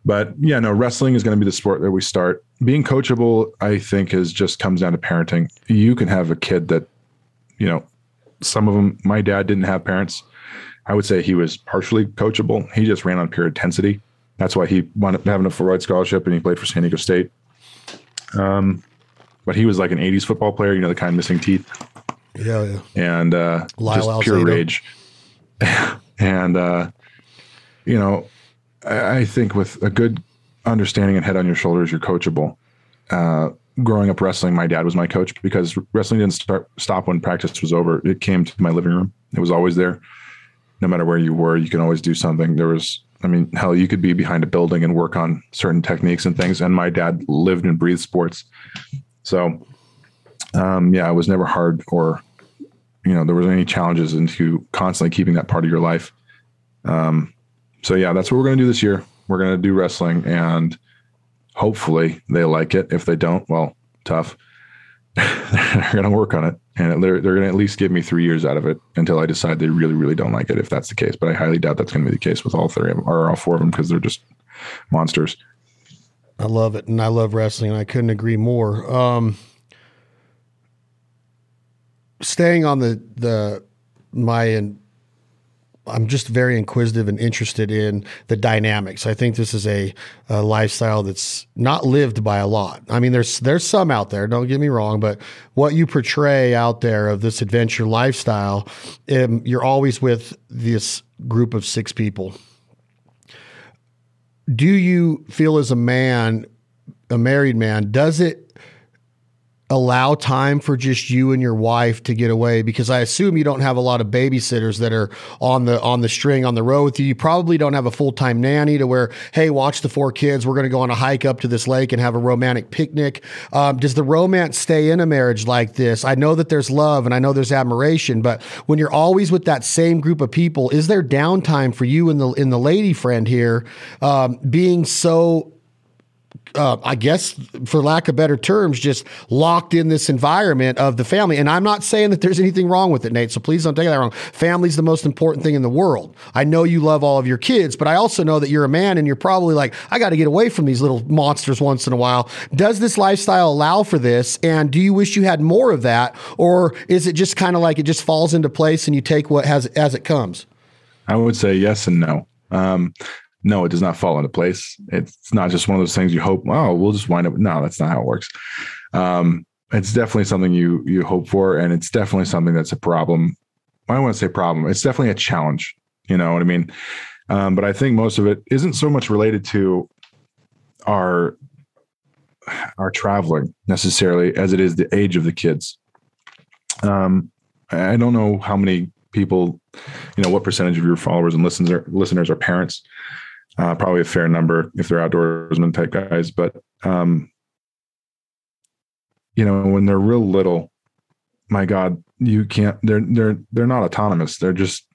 But yeah, no, wrestling is going to be the sport that we start. Being coachable, I think, is just comes down to parenting. You can have a kid that, you know, some of them, my dad didn't have parents. I would say he was partially coachable. He just ran on pure intensity. That's why he wound up having a full-ride scholarship, and he played for San Diego State. But he was like an 80s football player, you know, the kind missing teeth. Yeah, yeah. And just pure rage. And, you know, I think with a good understanding and head on your shoulders, you're coachable. Growing up wrestling, my dad was my coach because wrestling didn't stop when practice was over. It came to my living room. It was always there. No matter where you were, you can always do something. There was, I mean, hell, you could be behind a building and work on certain techniques and things. And my dad lived and breathed sports. So, yeah, it was never hard or, you know, there was any challenges into constantly keeping that part of your life. So, yeah, that's what we're going to do this year. We're going to do wrestling, and hopefully they like it. If they don't, well, tough. They're going to work on it, and they're going to at least give me 3 years out of it until I decide they really, really don't like it, if that's the case. But I highly doubt that's going to be the case with all three of them or all four of them, because they're just monsters. I love it, and I love wrestling, and I couldn't agree more. Staying on I'm just very inquisitive and interested in the dynamics. I think this is a lifestyle that's not lived by a lot. I mean, there's some out there, don't get me wrong, but what you portray out there of this adventure lifestyle, you're always with this group of 6 people. Do you feel as a man, a married man, does it allow time for just you and your wife to get away? Because I assume you don't have a lot of babysitters that are on the string on the road with you. You probably don't have a full-time nanny to where, hey, watch the 4 kids. We're going to go on a hike up to this lake and have a romantic picnic. Does the romance stay in a marriage like this? I know that there's love and I know there's admiration, but when you're always with that same group of people, is there downtime for you and the lady friend here, being so, I guess, for lack of better terms, just locked in this environment of the family? And I'm not saying that there's anything wrong with it, Nate, so please don't take that wrong. Family's the most important thing in the world. I know you love all of your kids, but I also know that you're a man and you're probably like, I got to get away from these little monsters once in a while. Does this lifestyle allow for this? And do you wish you had more of that? Or is it just kind of like it just falls into place and you take what has as it comes? I would say yes and no. No, it does not fall into place. It's not just one of those things you hope, oh, we'll just wind up. No, that's not how it works. It's definitely something you hope for, and it's definitely something that's a problem. I don't want to say problem. It's definitely a challenge. You know what I mean? But I think most of it isn't so much related to our traveling necessarily as it is the age of the kids. I don't know how many people, you know, what percentage of your followers and listeners are parents. Probably a fair number if they're outdoorsman type guys, but you know, when they're real little, my God, you can't, they're not autonomous. They're just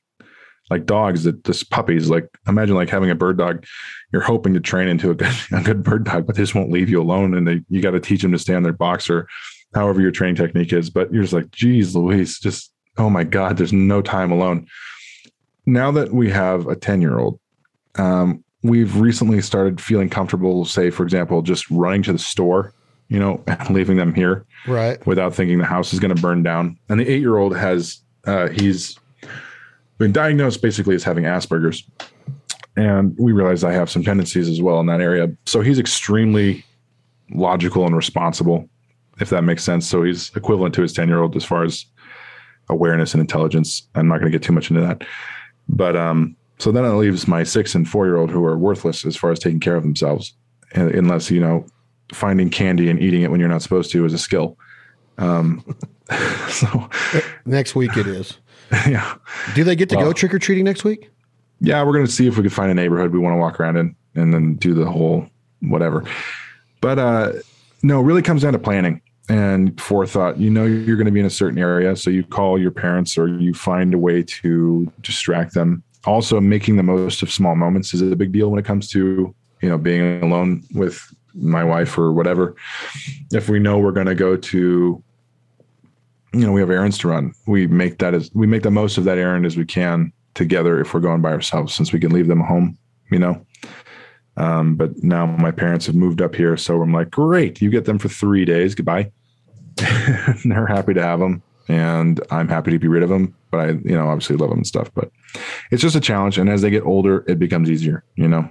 like dogs, that just puppies. Like imagine like having a bird dog, you're hoping to train into a good bird dog, but they just won't leave you alone. And you got to teach them to stay on their box or however your training technique is. But you're just like, geez, Louise, just, oh my God, there's no time alone. Now that we have a 10-year-old, we've recently started feeling comfortable, say, for example, just running to the store, you know, and leaving them here, right, without thinking the house is going to burn down. And the 8-year-old has, he's been diagnosed basically as having Asperger's. And we realize I have some tendencies as well in that area. So he's extremely logical and responsible, if that makes sense. So he's equivalent to his 10-year-old as far as awareness and intelligence. I'm not going to get too much into that. But so then it leaves my 6- and 4-year-old who are worthless as far as taking care of themselves, unless, you know, finding candy and eating it when you're not supposed to is a skill. So next week it is. Yeah. Do they get to go trick or treating next week? Yeah, we're going to see if we could find a neighborhood we want to walk around in and then do the whole whatever. But no, it really comes down to planning and forethought. You know, you're going to be in a certain area, so you call your parents or you find a way to distract them. Also, making the most of small moments is a big deal when it comes to, you know, being alone with my wife or whatever. If we know we're going to go to, you know, we have errands to run, we make the most of that errand as we can together if we're going by ourselves, since we can leave them home, you know. But now my parents have moved up here, so I'm like, great, you get them for 3 days. Goodbye. And they're happy to have them, and I'm happy to be rid of them. But I, you know, obviously love them and stuff. But it's just a challenge, and as they get older, it becomes easier, you know.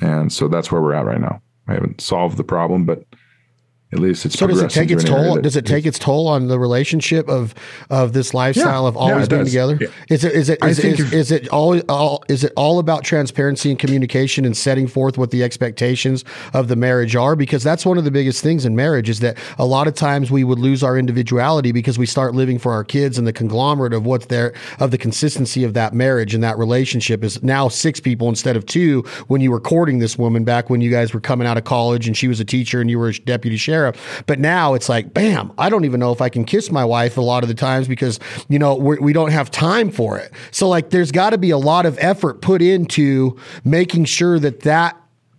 And so that's where we're at right now. I haven't solved the problem, but at least it's progressing. So does it take its toll? Does it take its toll on the relationship of this lifestyle of always being together? Yeah. Is it all about transparency and communication and setting forth what the expectations of the marriage are? Because that's one of the biggest things in marriage, is that a lot of times we would lose our individuality because we start living for our kids, and the conglomerate of what's there, of the consistency of that marriage and that relationship, is now 6 people instead of 2 when you were courting this woman back when you guys were coming out of college and she was a teacher and you were a deputy sheriff. But now it's like, bam, I don't even know if I can kiss my wife a lot of the times because, you know, we don't have time for it. So like, there's got to be a lot of effort put into making sure that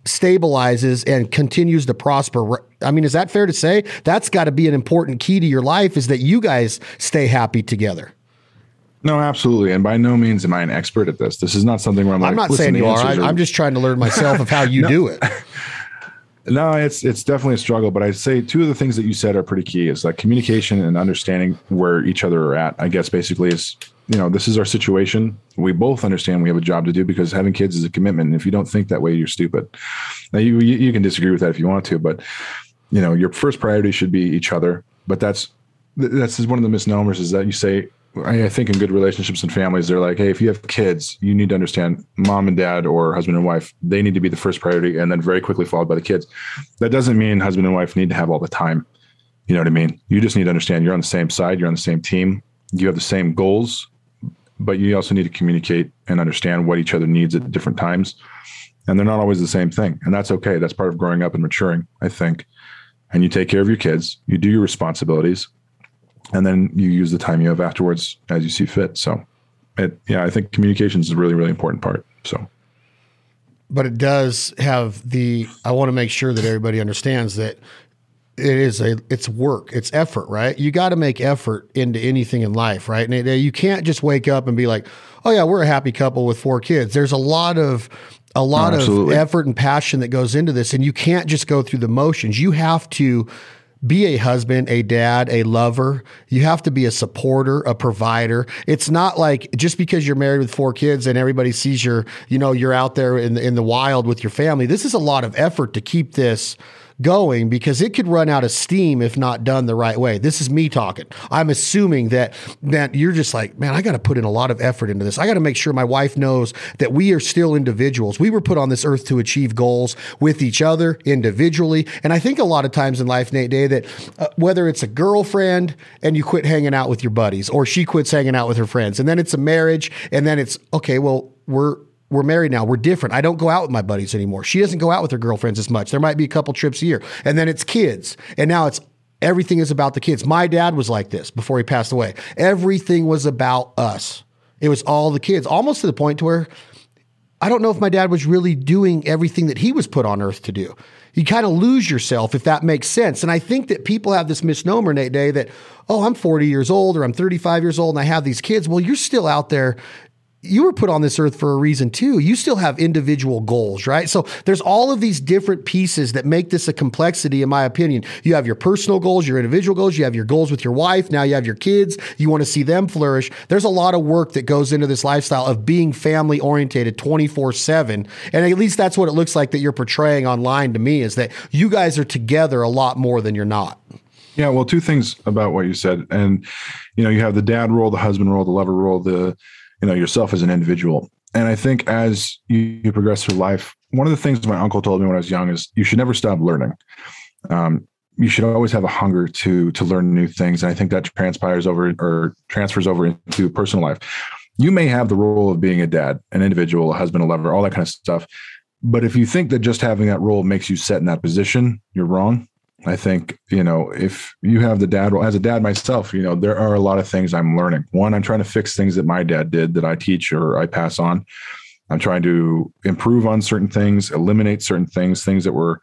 stabilizes and continues to prosper. I mean, is that fair to say? That's got to be an important key to your life, is that you guys stay happy together. No, absolutely. And by no means am I an expert at this. This is not something where I'm not saying you are. I'm just trying to learn myself of how you do it. No, it's definitely a struggle, but I'd say 2 of the things that you said are pretty key, is like communication and understanding where each other are at. I guess basically is, you know, this is our situation. We both understand we have a job to do, because having kids is a commitment. And if you don't think that way, you're stupid. Now you can disagree with that if you want to, but you know, your first priority should be each other. But that's one of the misnomers, is that you say, I think in good relationships and families, they're like, hey, if you have kids, you need to understand mom and dad or husband and wife. They need to be the first priority, and then very quickly followed by the kids. That doesn't mean husband and wife need to have all the time. You know what I mean? You just need to understand you're on the same side. You're on the same team. You have the same goals, but you also need to communicate and understand what each other needs at different times. And they're not always the same thing. And that's okay. That's part of growing up and maturing, I think. And you take care of your kids. You do your responsibilities. And then you use the time you have afterwards as you see fit. So, I think communication is a really, really important part. So, but it does have I want to make sure that everybody understands that it's work, it's effort, right? You got to make effort into anything in life, right? And you can't just wake up and be like, oh yeah, we're a happy couple with 4 kids. There's a lot of effort and passion that goes into this. And you can't just go through the motions. You have to be a husband, a dad, a lover. You have to be a supporter, a provider. It's not like just because you're married with 4 kids and everybody sees you're out there in the wild with your family. This is a lot of effort to keep this going, because it could run out of steam if not done the right way. This is me talking. I'm assuming that you're just like, man, I got to put in a lot of effort into this. I got to make sure my wife knows that we are still individuals. We were put on this earth to achieve goals with each other individually. And I think a lot of times in life, Nate Day, that whether it's a girlfriend and you quit hanging out with your buddies, or she quits hanging out with her friends, and then it's a marriage, and then it's, okay, well, we're married now. We're different. I don't go out with my buddies anymore. She doesn't go out with her girlfriends as much. There might be a couple trips a year. And then it's kids. And now it's Everything is about the kids. My dad was like this before he passed away. Everything was about us. It was all the kids, almost to the point to where I don't know if my dad was really doing everything that he was put on earth to do. You kind of lose yourself, if that makes sense. And I think that people have this misnomer, Nate Day, that, oh, I'm 40 years old or I'm 35 years old and I have these kids. Well, you're still out there. You were put on this earth for a reason too. You still have individual goals, right? So there's all of these different pieces that make this a complexity, in my opinion. You have your personal goals, your individual goals, you have your goals with your wife. Now you have your kids. You want to see them flourish. There's a lot of work that goes into this lifestyle of being family oriented 24/7. And at least that's what it looks like that you're portraying online to me, is that you guys are together a lot more than you're not. Yeah. Well, two things about what you said. And, you know, you have the dad role, the husband role, the lover role, the, you know, yourself as an individual. And I think as you progress through life, one of the things my uncle told me when I was young is you should never stop learning. You should always have a hunger to learn new things. And I think that transfers over into personal life. You may have the role of being a dad, an individual, a husband, a lover, all that kind of stuff. But if you think that just having that role makes you set in that position, you're wrong. I think, you know, if you have the dad role, as a dad myself, you know, there are a lot of things I'm learning. One, I'm trying to fix things that my dad did that I teach or I pass on. I'm trying to improve on certain things, eliminate certain things that were,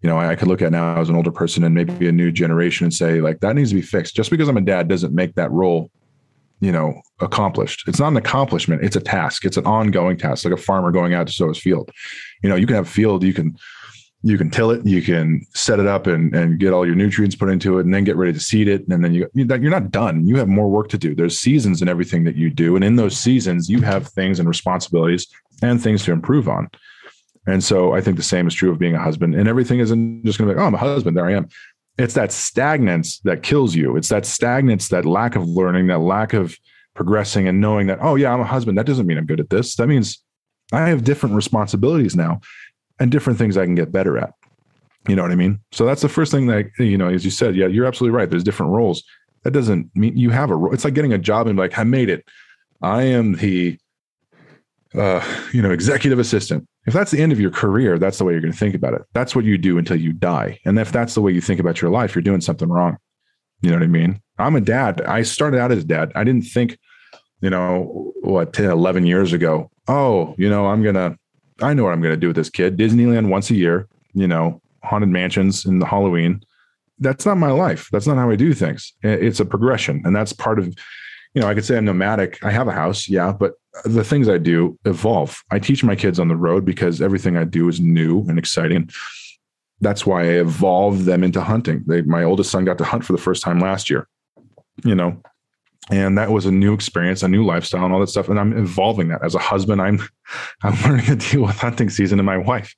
you know, I could look at now as an older person and maybe a new generation and say, like, that needs to be fixed. Just because I'm a dad doesn't make that role, you know, accomplished. It's not an accomplishment. It's a task. It's an ongoing task, like a farmer going out to sow his field. You know, you can have field, you can till it, you can set it up and get all your nutrients put into it and then get ready to seed it. And then you're not done. You have more work to do. There's seasons in everything that you do. And in those seasons, you have things and responsibilities and things to improve on. And so I think the same is true of being a husband, and everything isn't just going to be like, oh, I'm a husband. There I am. It's that stagnance that kills you. It's that stagnance, that lack of learning, that lack of progressing and knowing that, oh yeah, I'm a husband. That doesn't mean I'm good at this. That means I have different responsibilities now, and different things I can get better at. You know what I mean? So that's the first thing that, you know, as you said, yeah, you're absolutely right. There's different roles. That doesn't mean you have a role. It's like getting a job and like, I made it. I am the, you know, executive assistant. If that's the end of your career, that's the way you're going to think about it. That's what you do until you die. And if that's the way you think about your life, you're doing something wrong. You know what I mean? I'm a dad. I started out as a dad. I didn't think, you know, what, 10, 11 years ago, oh, you know, I know what I'm going to do with this kid. Disneyland once a year, you know, haunted mansions in the Halloween. That's not my life. That's not how I do things. It's a progression. And that's part of, you know, I could say I'm nomadic. I have a house. Yeah. But the things I do evolve. I teach my kids on the road because everything I do is new and exciting. That's why I evolved them into hunting. My oldest son got to hunt for the first time last year, you know, and that was a new experience, a new lifestyle and all that stuff. And I'm evolving that as a husband. I'm learning to deal with hunting season and my wife,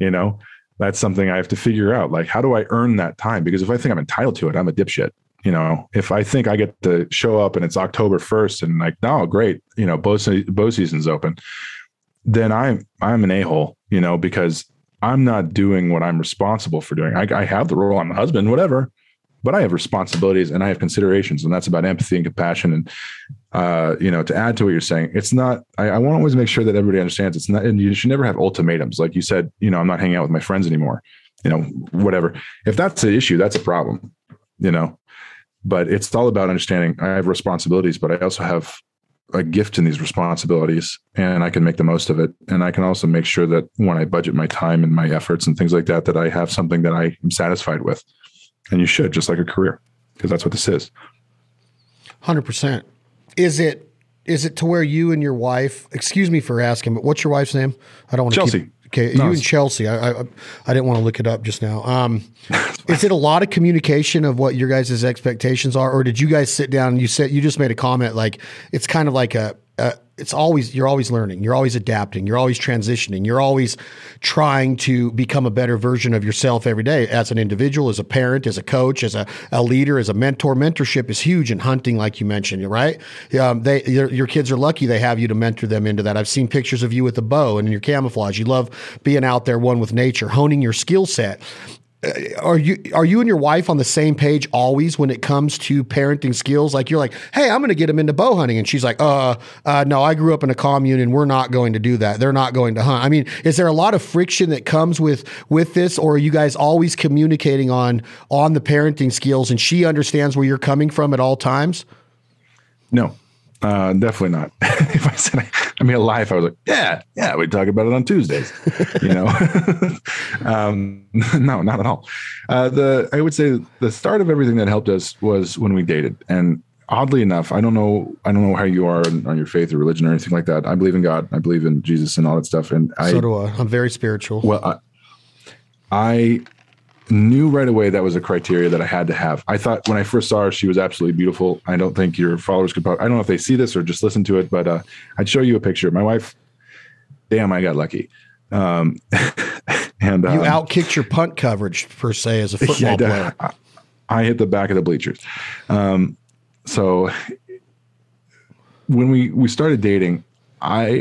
you know, that's something I have to figure out. Like, how do I earn that time? Because if I think I'm entitled to it, I'm a dipshit. You know, if I think I get to show up and it's October 1st and like, no, great, you know, bow season's open, then I'm an a-hole, you know, because I'm not doing what I'm responsible for doing. I have the role. I'm a husband, whatever. But I have responsibilities and I have considerations, and that's about empathy and compassion. And, you know, to add to what you're saying, it's not, I want to always make sure that everybody understands it's not, and you should never have ultimatums. Like you said, you know, I'm not hanging out with my friends anymore, you know, whatever. If that's an issue, that's a problem, you know, but it's all about understanding I have responsibilities, but I also have a gift in these responsibilities and I can make the most of it. And I can also make sure that when I budget my time and my efforts and things like that, that I have something that I am satisfied with. And you should, just like a career, because that's what this is. 100%. Is it to where you and your wife, excuse me for asking, but what's your wife's name? I don't want to Chelsea. Okay, no, you and Chelsea. I didn't want to look it up just now. Is it a lot of communication of what your guys' expectations are? Or did you guys sit down and you said, you just made a comment, like, it's kind of like it's always, you're always learning, you're always adapting, you're always transitioning, you're always trying to become a better version of yourself every day as an individual, as a parent, as a coach, as a leader, as a mentor. Mentorship is huge in hunting, like you mentioned, right? Your kids are lucky they have you to mentor them into that. I've seen pictures of you with a bow and in your camouflage. You love being out there, one with nature, honing your skill set. Are you and your wife on the same page always when it comes to parenting skills? Like you're like, hey, I'm going to get him into bow hunting. And she's like, no, I grew up in a commune and we're not going to do that. They're not going to hunt. I mean, is there a lot of friction that comes with this, or are you guys always communicating on the parenting skills and she understands where you're coming from at all times? No. Definitely not. If I said I'm alive, I was like, yeah, we talk about it on Tuesdays, you know? No, not at all. I would say the start of everything that helped us was when we dated. And oddly enough, I don't know how you are on your faith or religion or anything like that. I believe in God. I believe in Jesus and all that stuff. And so do I. I'm very spiritual. Well, I knew right away that was a criteria that I had to have. I thought when I first saw her, she was absolutely beautiful. I don't think your followers could probably, I don't know if they see this or just listen to it, but I'd show you a picture. My wife, damn, I got lucky. And you outkicked your punt coverage per se as a football player. I hit the back of the bleachers. So when we started dating, I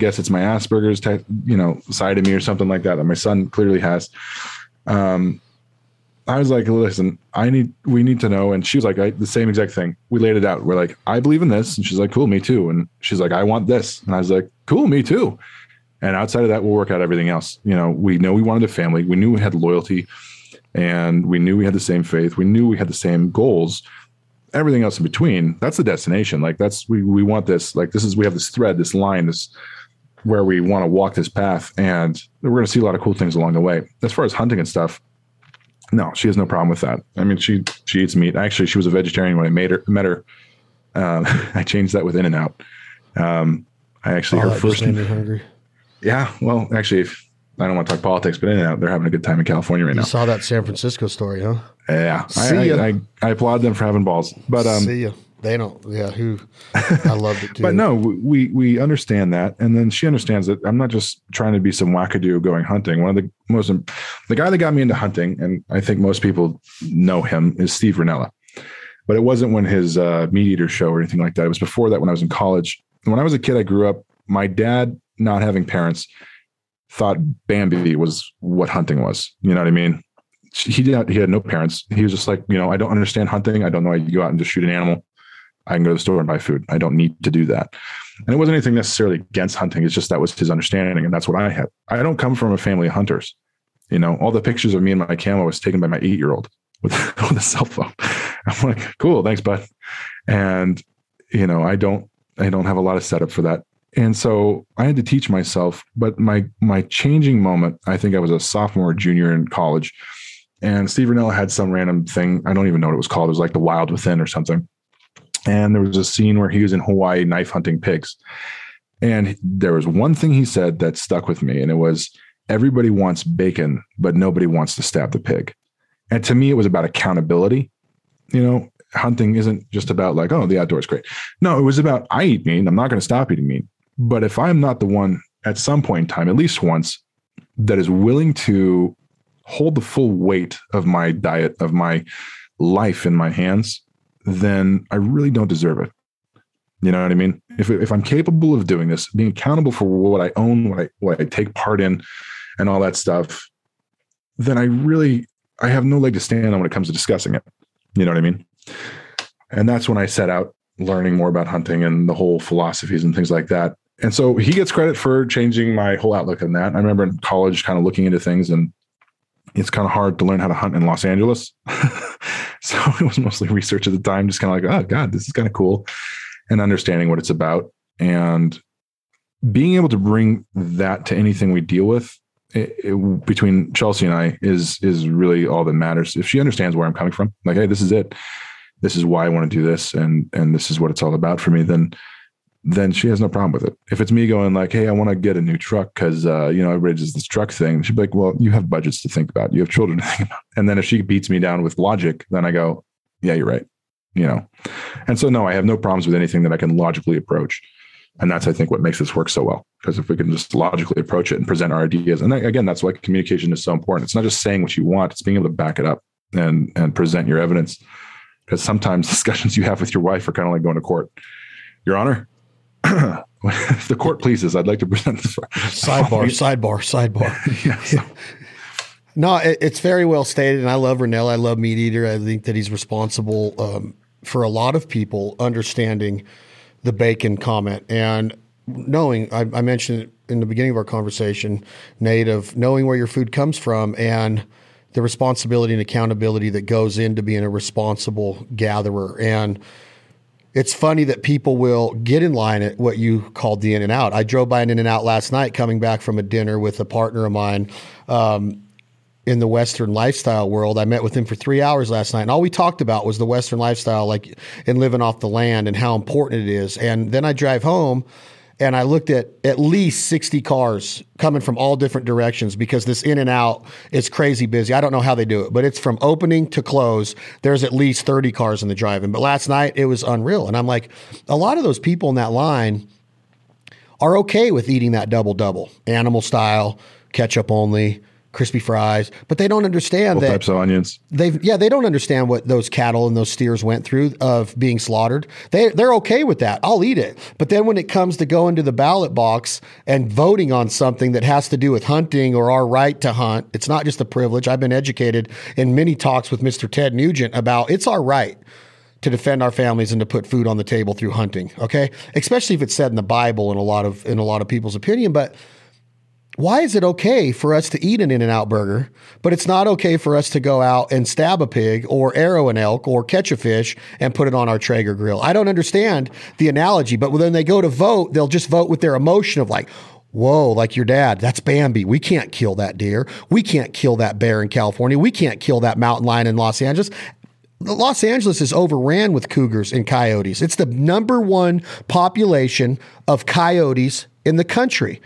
guess it's my Asperger's type, side of me or something like that my son clearly has. I was like, listen, we need to know. And she was like, the same exact thing. We laid it out. We're like, I believe in this. And she's like, cool, me too. And she's like, I want this. And I was like, cool, me too. And outside of that, we'll work out everything else. We know we wanted a family. We knew we had loyalty and we knew we had the same faith. We knew we had the same goals, everything else in between. That's the destination. Like we want this, like this is, we have this thread, this line, this where we want to walk this path, and we're going to see a lot of cool things along the way. As far as hunting and stuff, no, she has no problem with that. I mean, she eats meat. Actually, she was a vegetarian when I met her. I changed that with In-N-Out. I actually, her first, hungry. Yeah. Well, actually, I don't want to talk politics, but In-N-Out, they're having a good time in California right now. You saw that San Francisco story, huh? Yeah. I applaud them for having balls, but, see ya. They don't. Yeah. I loved it too. But no, we understand that. And then she understands that I'm not just trying to be some wackadoo going hunting. One of the guy that got me into hunting, and I think most people know him, is Steve Rinella. But it wasn't when his Meat Eater show or anything like that. It was before that, when I was in college. When I was a kid, I grew up, my dad, not having parents, thought Bambi was what hunting was. You know what I mean? He had no parents. He was just like, I don't understand hunting. I don't know how you go out and just shoot an animal. I can go to the store and buy food. I don't need to do that. And it wasn't anything necessarily against hunting. It's just that was his understanding. And that's what I had. I don't come from a family of hunters. All the pictures of me and my camera was taken by my 8-year-old with a cell phone. I'm like, cool, thanks, bud. And, I don't have a lot of setup for that. And so I had to teach myself, but my changing moment, I think I was a sophomore or junior in college, and Steve Rinella had some random thing. I don't even know what it was called. It was like The Wild Within or something. And there was a scene where he was in Hawaii knife hunting pigs. And there was one thing he said that stuck with me. And it was, everybody wants bacon, but nobody wants to stab the pig. And to me, it was about accountability. Hunting isn't just about like, oh, the outdoors great. No, it was about, I eat meat. I'm not going to stop eating meat. But if I'm not the one at some point in time, at least once, that is willing to hold the full weight of my diet, of my life in my hands, then I really don't deserve it. You know what I mean? If I'm capable of doing this, being accountable for what I own, what I take part in, and all that stuff, then I have no leg to stand on when it comes to discussing it. You know what I mean? And that's when I set out learning more about hunting and the whole philosophies and things like that. And so he gets credit for changing my whole outlook on that. I remember in college kind of looking into things, and it's kind of hard to learn how to hunt in Los Angeles. So it was mostly research at the time, just kind of like, oh God, this is kind of cool, and understanding what it's about and being able to bring that to anything we deal with. Between Chelsea and I is really all that matters. If she understands where I'm coming from, like, hey, this is it. This is why I want to do this. And this is what it's all about for me. Then she has no problem with it. If it's me going like, hey, I want to get a new truck because, everybody does this truck thing, she'd be like, well, you have budgets to think about. You have children to think about. And then if she beats me down with logic, then I go, yeah, you're right. And so, no, I have no problems with anything that I can logically approach. And that's, I think, what makes this work so well, because if we can just logically approach it and present our ideas. And again, that's why communication is so important. It's not just saying what you want. It's being able to back it up and present your evidence, because sometimes discussions you have with your wife are kind of like going to court. Your Honor, if the court pleases, I'd like to present this. Sidebar. Yeah, so. No, it's very well stated, and I love Rinella. I love Meat Eater. I think that he's responsible for a lot of people understanding the bacon comment and knowing. I mentioned it in the beginning of our conversation, Nate, of knowing where your food comes from and the responsibility and accountability that goes into being a responsible gatherer. And it's funny that people will get in line at what you called the In-N-Out. I drove by an In-N-Out last night coming back from a dinner with a partner of mine in the Western lifestyle world. I met with him for 3 hours last night, and all we talked about was the Western lifestyle, like, and living off the land and how important it is. And then I drive home, and I looked at least 60 cars coming from all different directions because this In-N-Out is crazy busy. I don't know how they do it, but it's from opening to close. There's at least 30 cars in the drive-in. But last night, it was unreal. And I'm like, a lot of those people in that line are okay with eating that double-double, animal style, ketchup only, crispy fries, but they don't understand that types of onions. They don't understand what those cattle and those steers went through of being slaughtered. They're okay with that. I'll eat it. But then when it comes to going to the ballot box and voting on something that has to do with hunting or our right to hunt, it's not just a privilege. I've been educated in many talks with Mr. Ted Nugent about it's our right to defend our families and to put food on the table through hunting. Okay. Especially if it's said in the Bible in a lot of people's opinion, but why is it okay for us to eat an In-N-Out burger, but it's not okay for us to go out and stab a pig or arrow an elk or catch a fish and put it on our Traeger grill? I don't understand the analogy, but when they go to vote, they'll just vote with their emotion of like, whoa, like your dad, that's Bambi. We can't kill that deer. We can't kill that bear in California. We can't kill that mountain lion in Los Angeles. Los Angeles is overran with cougars and coyotes. It's the number one population of coyotes in the country.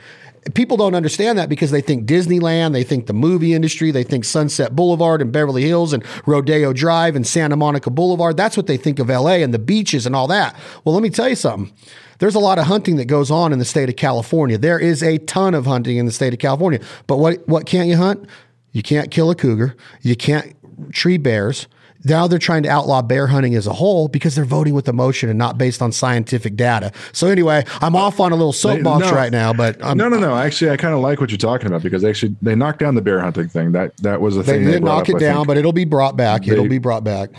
People don't understand that because they think Disneyland, they think the movie industry, they think Sunset Boulevard and Beverly Hills and Rodeo Drive and Santa Monica Boulevard. That's what they think of LA and the beaches and all that. Well, let me tell you something. There's a lot of hunting that goes on in the state of California. There is a ton of hunting in the state of California. But what can't you hunt? You can't kill a cougar. You can't tree bears. Now they're trying to outlaw bear hunting as a whole because they're voting with emotion and not based on scientific data. So anyway, I'm off on a little soapbox right now, but no. Actually, I kind of like what you're talking about because they knocked down the bear hunting thing. That was the thing. They did knock it down, but it'll be brought back. It'll be brought back,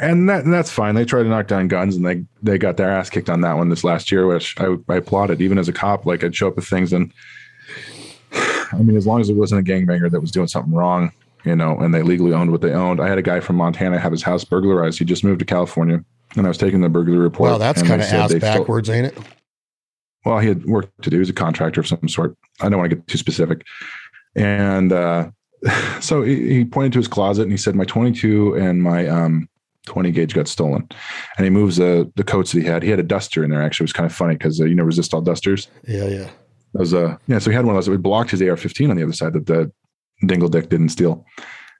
and that's fine. They tried to knock down guns, and they got their ass kicked on that one this last year, which I applauded. Even as a cop, like I'd show up with things, and I mean, as long as it wasn't a gangbanger that was doing something wrong. You know, and they legally owned what they owned. I had a guy from Montana have his house burglarized. He just moved to California, and I was taking the burglary report. Well, that's kind of ass backwards, ain't it? Well, he had work to do. He's a contractor of some sort. I don't want to get too specific. And so he pointed to his closet, and he said, my 22 and my 20 gauge got stolen. And he moves the coats that he had. He had a duster in there, actually. It was kind of funny because, you know, resist all dusters. Yeah. That was so he had one of those. It blocked his AR-15 on the other side that the Dingle Dick didn't steal.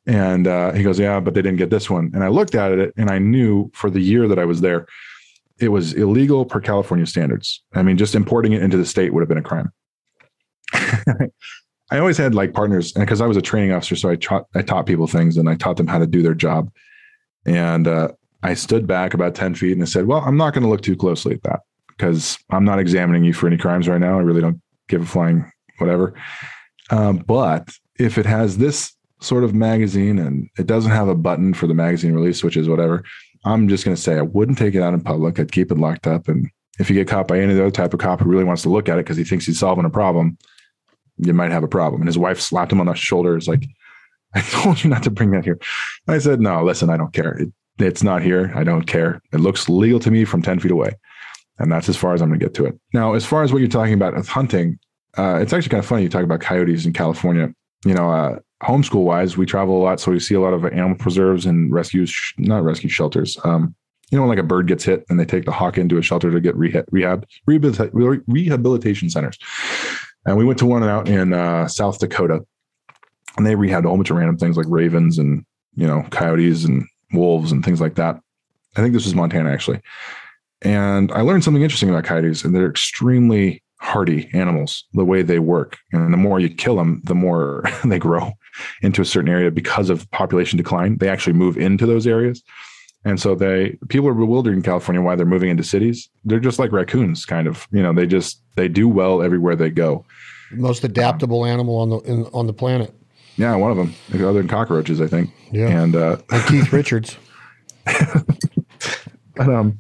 And he goes, yeah, but they didn't get this one. And I looked at it, and I knew for the year that I was there, it was illegal per California standards. I mean, just importing it into the state would have been a crime. I always had like partners, and because I was a training officer, so I taught people things, and I taught them how to do their job. And I stood back about 10 feet and I said, well, I'm not going to look too closely at that because I'm not examining you for any crimes right now. I really don't give a flying whatever. But if it has this sort of magazine and it doesn't have a button for the magazine release, which is whatever, I'm just going to say I wouldn't take it out in public. I'd keep it locked up. And if you get caught by any other type of cop who really wants to look at it because he thinks he's solving a problem, you might have a problem. And his wife slapped him on the shoulder. It's like, I told you not to bring that here. And I said, no, listen, I don't care. It's not here. I don't care. It looks legal to me from 10 feet away. And that's as far as I'm going to get to it. Now, as far as what you're talking about with hunting, it's actually kind of funny. You talk about coyotes in California. You know, homeschool wise, we travel a lot. So we see a lot of animal preserves and not rescue shelters. You know, when like a bird gets hit and they take the hawk into a shelter to get rehabilitation centers. And we went to one out in South Dakota, and they rehabbed a whole bunch of random things like ravens and, you know, coyotes and wolves and things like that. I think this was Montana, actually. And I learned something interesting about coyotes, and they're extremely hardy animals, the way they work. And the more you kill them, the more they grow into a certain area because of population decline. They actually move into those areas. And so people are bewildered in California why they're moving into cities. They're just like raccoons, kind of, you know, they do well everywhere they go. Most adaptable animal on the planet. Yeah, one of them. Other than cockroaches, I think. Yeah. And like Keith Richards. But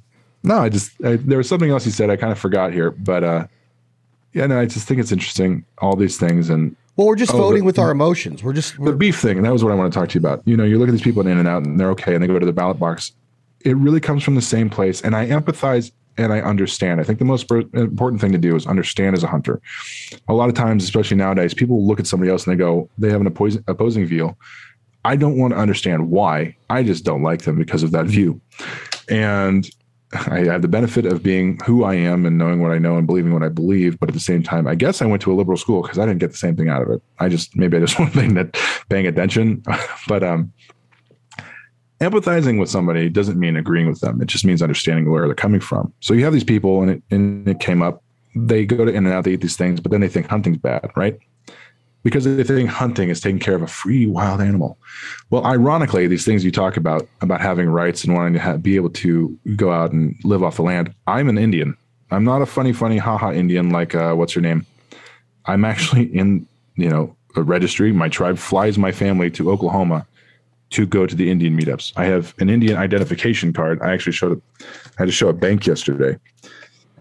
no, I there was something else you said. I kind of forgot here, but yeah, no, I just think it's interesting, all these things. And well, we're just voting with our emotions. We're the beef thing, and that was what I want to talk to you about. You know, you look at these people in In-N-Out, and they're okay, and they go to the ballot box. It really comes from the same place, and I empathize and I understand. I think the most important thing to do is understand as a hunter. A lot of times, especially nowadays, people look at somebody else and they go, they have an opposing view. I don't want to understand why. I just don't like them because of that view. And I have the benefit of being who I am and knowing what I know and believing what I believe. But at the same time, I guess I went to a liberal school because I didn't get the same thing out of it. Maybe I just wasn't paying attention. But empathizing with somebody doesn't mean agreeing with them. It just means understanding where they're coming from. So you have these people, and it came up. They go to In-N-Out, they eat these things, but then they think hunting's bad, right? Because they think hunting is taking care of a free wild animal. Well, ironically, these things you talk about having rights and wanting to be able to go out and live off the land. I'm an Indian. I'm not a funny, haha Indian like, what's your name? I'm actually in, a registry. My tribe flies my family to Oklahoma to go to the Indian meetups. I have an Indian identification card. I actually showed it. I had to show a bank yesterday.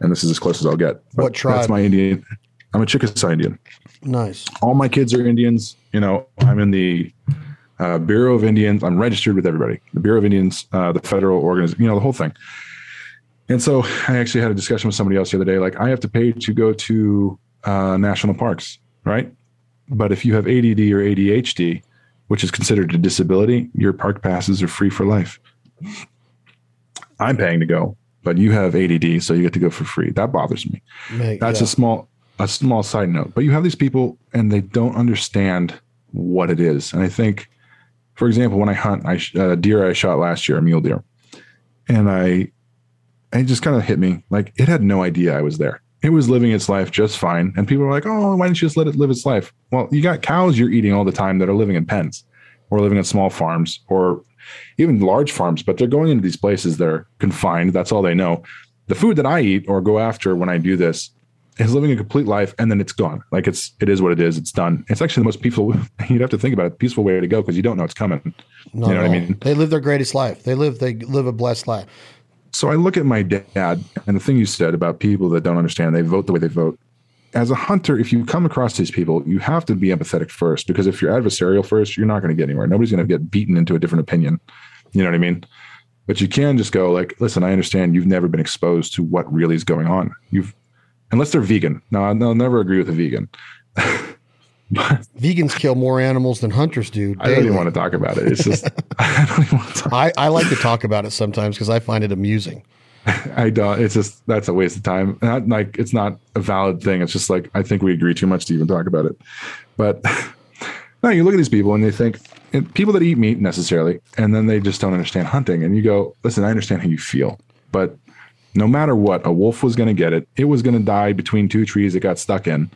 And this is as close as I'll get. But what tribe? That's my Indian. I'm a Chickasaw Indian. Nice. All my kids are Indians. I'm in the Bureau of Indians. I'm registered with everybody. The Bureau of Indians, the federal organization, the whole thing. And so I actually had a discussion with somebody else the other day. Like, I have to pay to go to national parks, right? But if you have ADD or ADHD, which is considered a disability, your park passes are free for life. I'm paying to go, but you have ADD, so you get to go for free. That bothers me. That's a small side note, but you have these people and they don't understand what it is. And I think, for example, when I hunt, deer I shot last year, a mule deer, and it just kind of hit me. Like, it had no idea I was there. It was living its life just fine. And people are like, oh, why didn't you just let it live its life? Well, you got cows you're eating all the time that are living in pens or living on small farms or even large farms, but they're going into these places that are confined. That's all they know. The food that I eat or go after when I do this is living a complete life, and then it's gone. Like, it is what it is. It's done. It's actually the most peaceful. You'd have to think about it. Peaceful way to go, because you don't know it's coming. No. What I mean? They live their greatest life. They live a blessed life. So I look at my dad and the thing you said about people that don't understand. They vote the way they vote. As a hunter, if you come across these people, you have to be empathetic first, because if you're adversarial first, you're not going to get anywhere. Nobody's going to get beaten into a different opinion. You know what I mean? But you can just go like, listen, I understand you've never been exposed to what really is going on. Unless they're vegan. No, I'll never agree with a vegan. Vegans kill more animals than hunters do daily. I don't even want to talk about it. It's just, I don't even want to talk. I like to talk about it sometimes because I find it amusing. I don't. It's just, that's a waste of time. It's not a valid thing. It's just like, I think we agree too much to even talk about it. But no, you look at these people and they think, and people that eat meat necessarily, and then they just don't understand hunting. And you go, listen, I understand how you feel, but no matter what, a wolf was going to get it. It was going to die between two trees it got stuck in,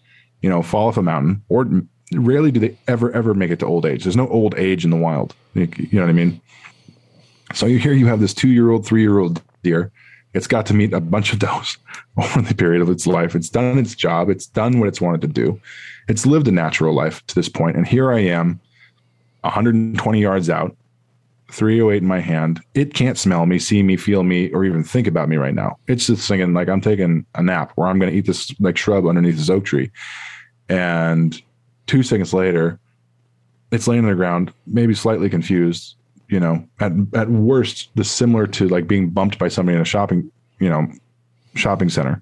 fall off a mountain. Or rarely do they ever make it to old age. There's no old age in the wild. You know what I mean? So you have this 2-year-old, 3-year-old deer. It's got to meet a bunch of does over the period of its life. It's done its job. It's done what it's wanted to do. It's lived a natural life to this point. And here I am, 120 yards out, 308 in my hand. It can't smell me, see me, feel me, or even think about me right now. It's just thinking like, I'm taking a nap, where I'm going to eat this like shrub underneath this oak tree. And 2 seconds later, it's laying on the ground, maybe slightly confused, at worst, similar to like being bumped by somebody in a shopping center.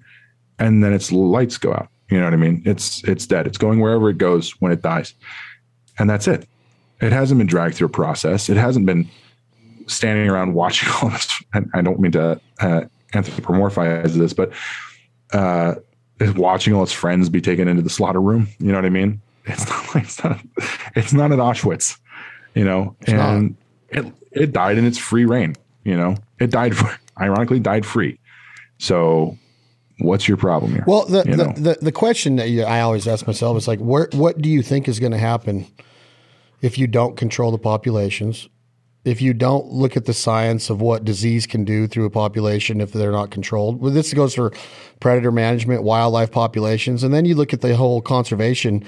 And then its lights go out. You know what I mean? It's dead. It's going wherever it goes when it dies. And that's it. It hasn't been dragged through a process. It hasn't been standing around watching all this. I don't mean to anthropomorphize this, but it's watching all its friends be taken into the slaughter room. You know what I mean? It's not at Auschwitz, and it died in its free reign. It ironically died free. So what's your problem here? Well, the question that I always ask myself is like, what do you think is going to happen if you don't control the populations, if you don't look at the science of what disease can do through a population if they're not controlled? Well, this goes for predator management, wildlife populations, and then you look at the whole conservation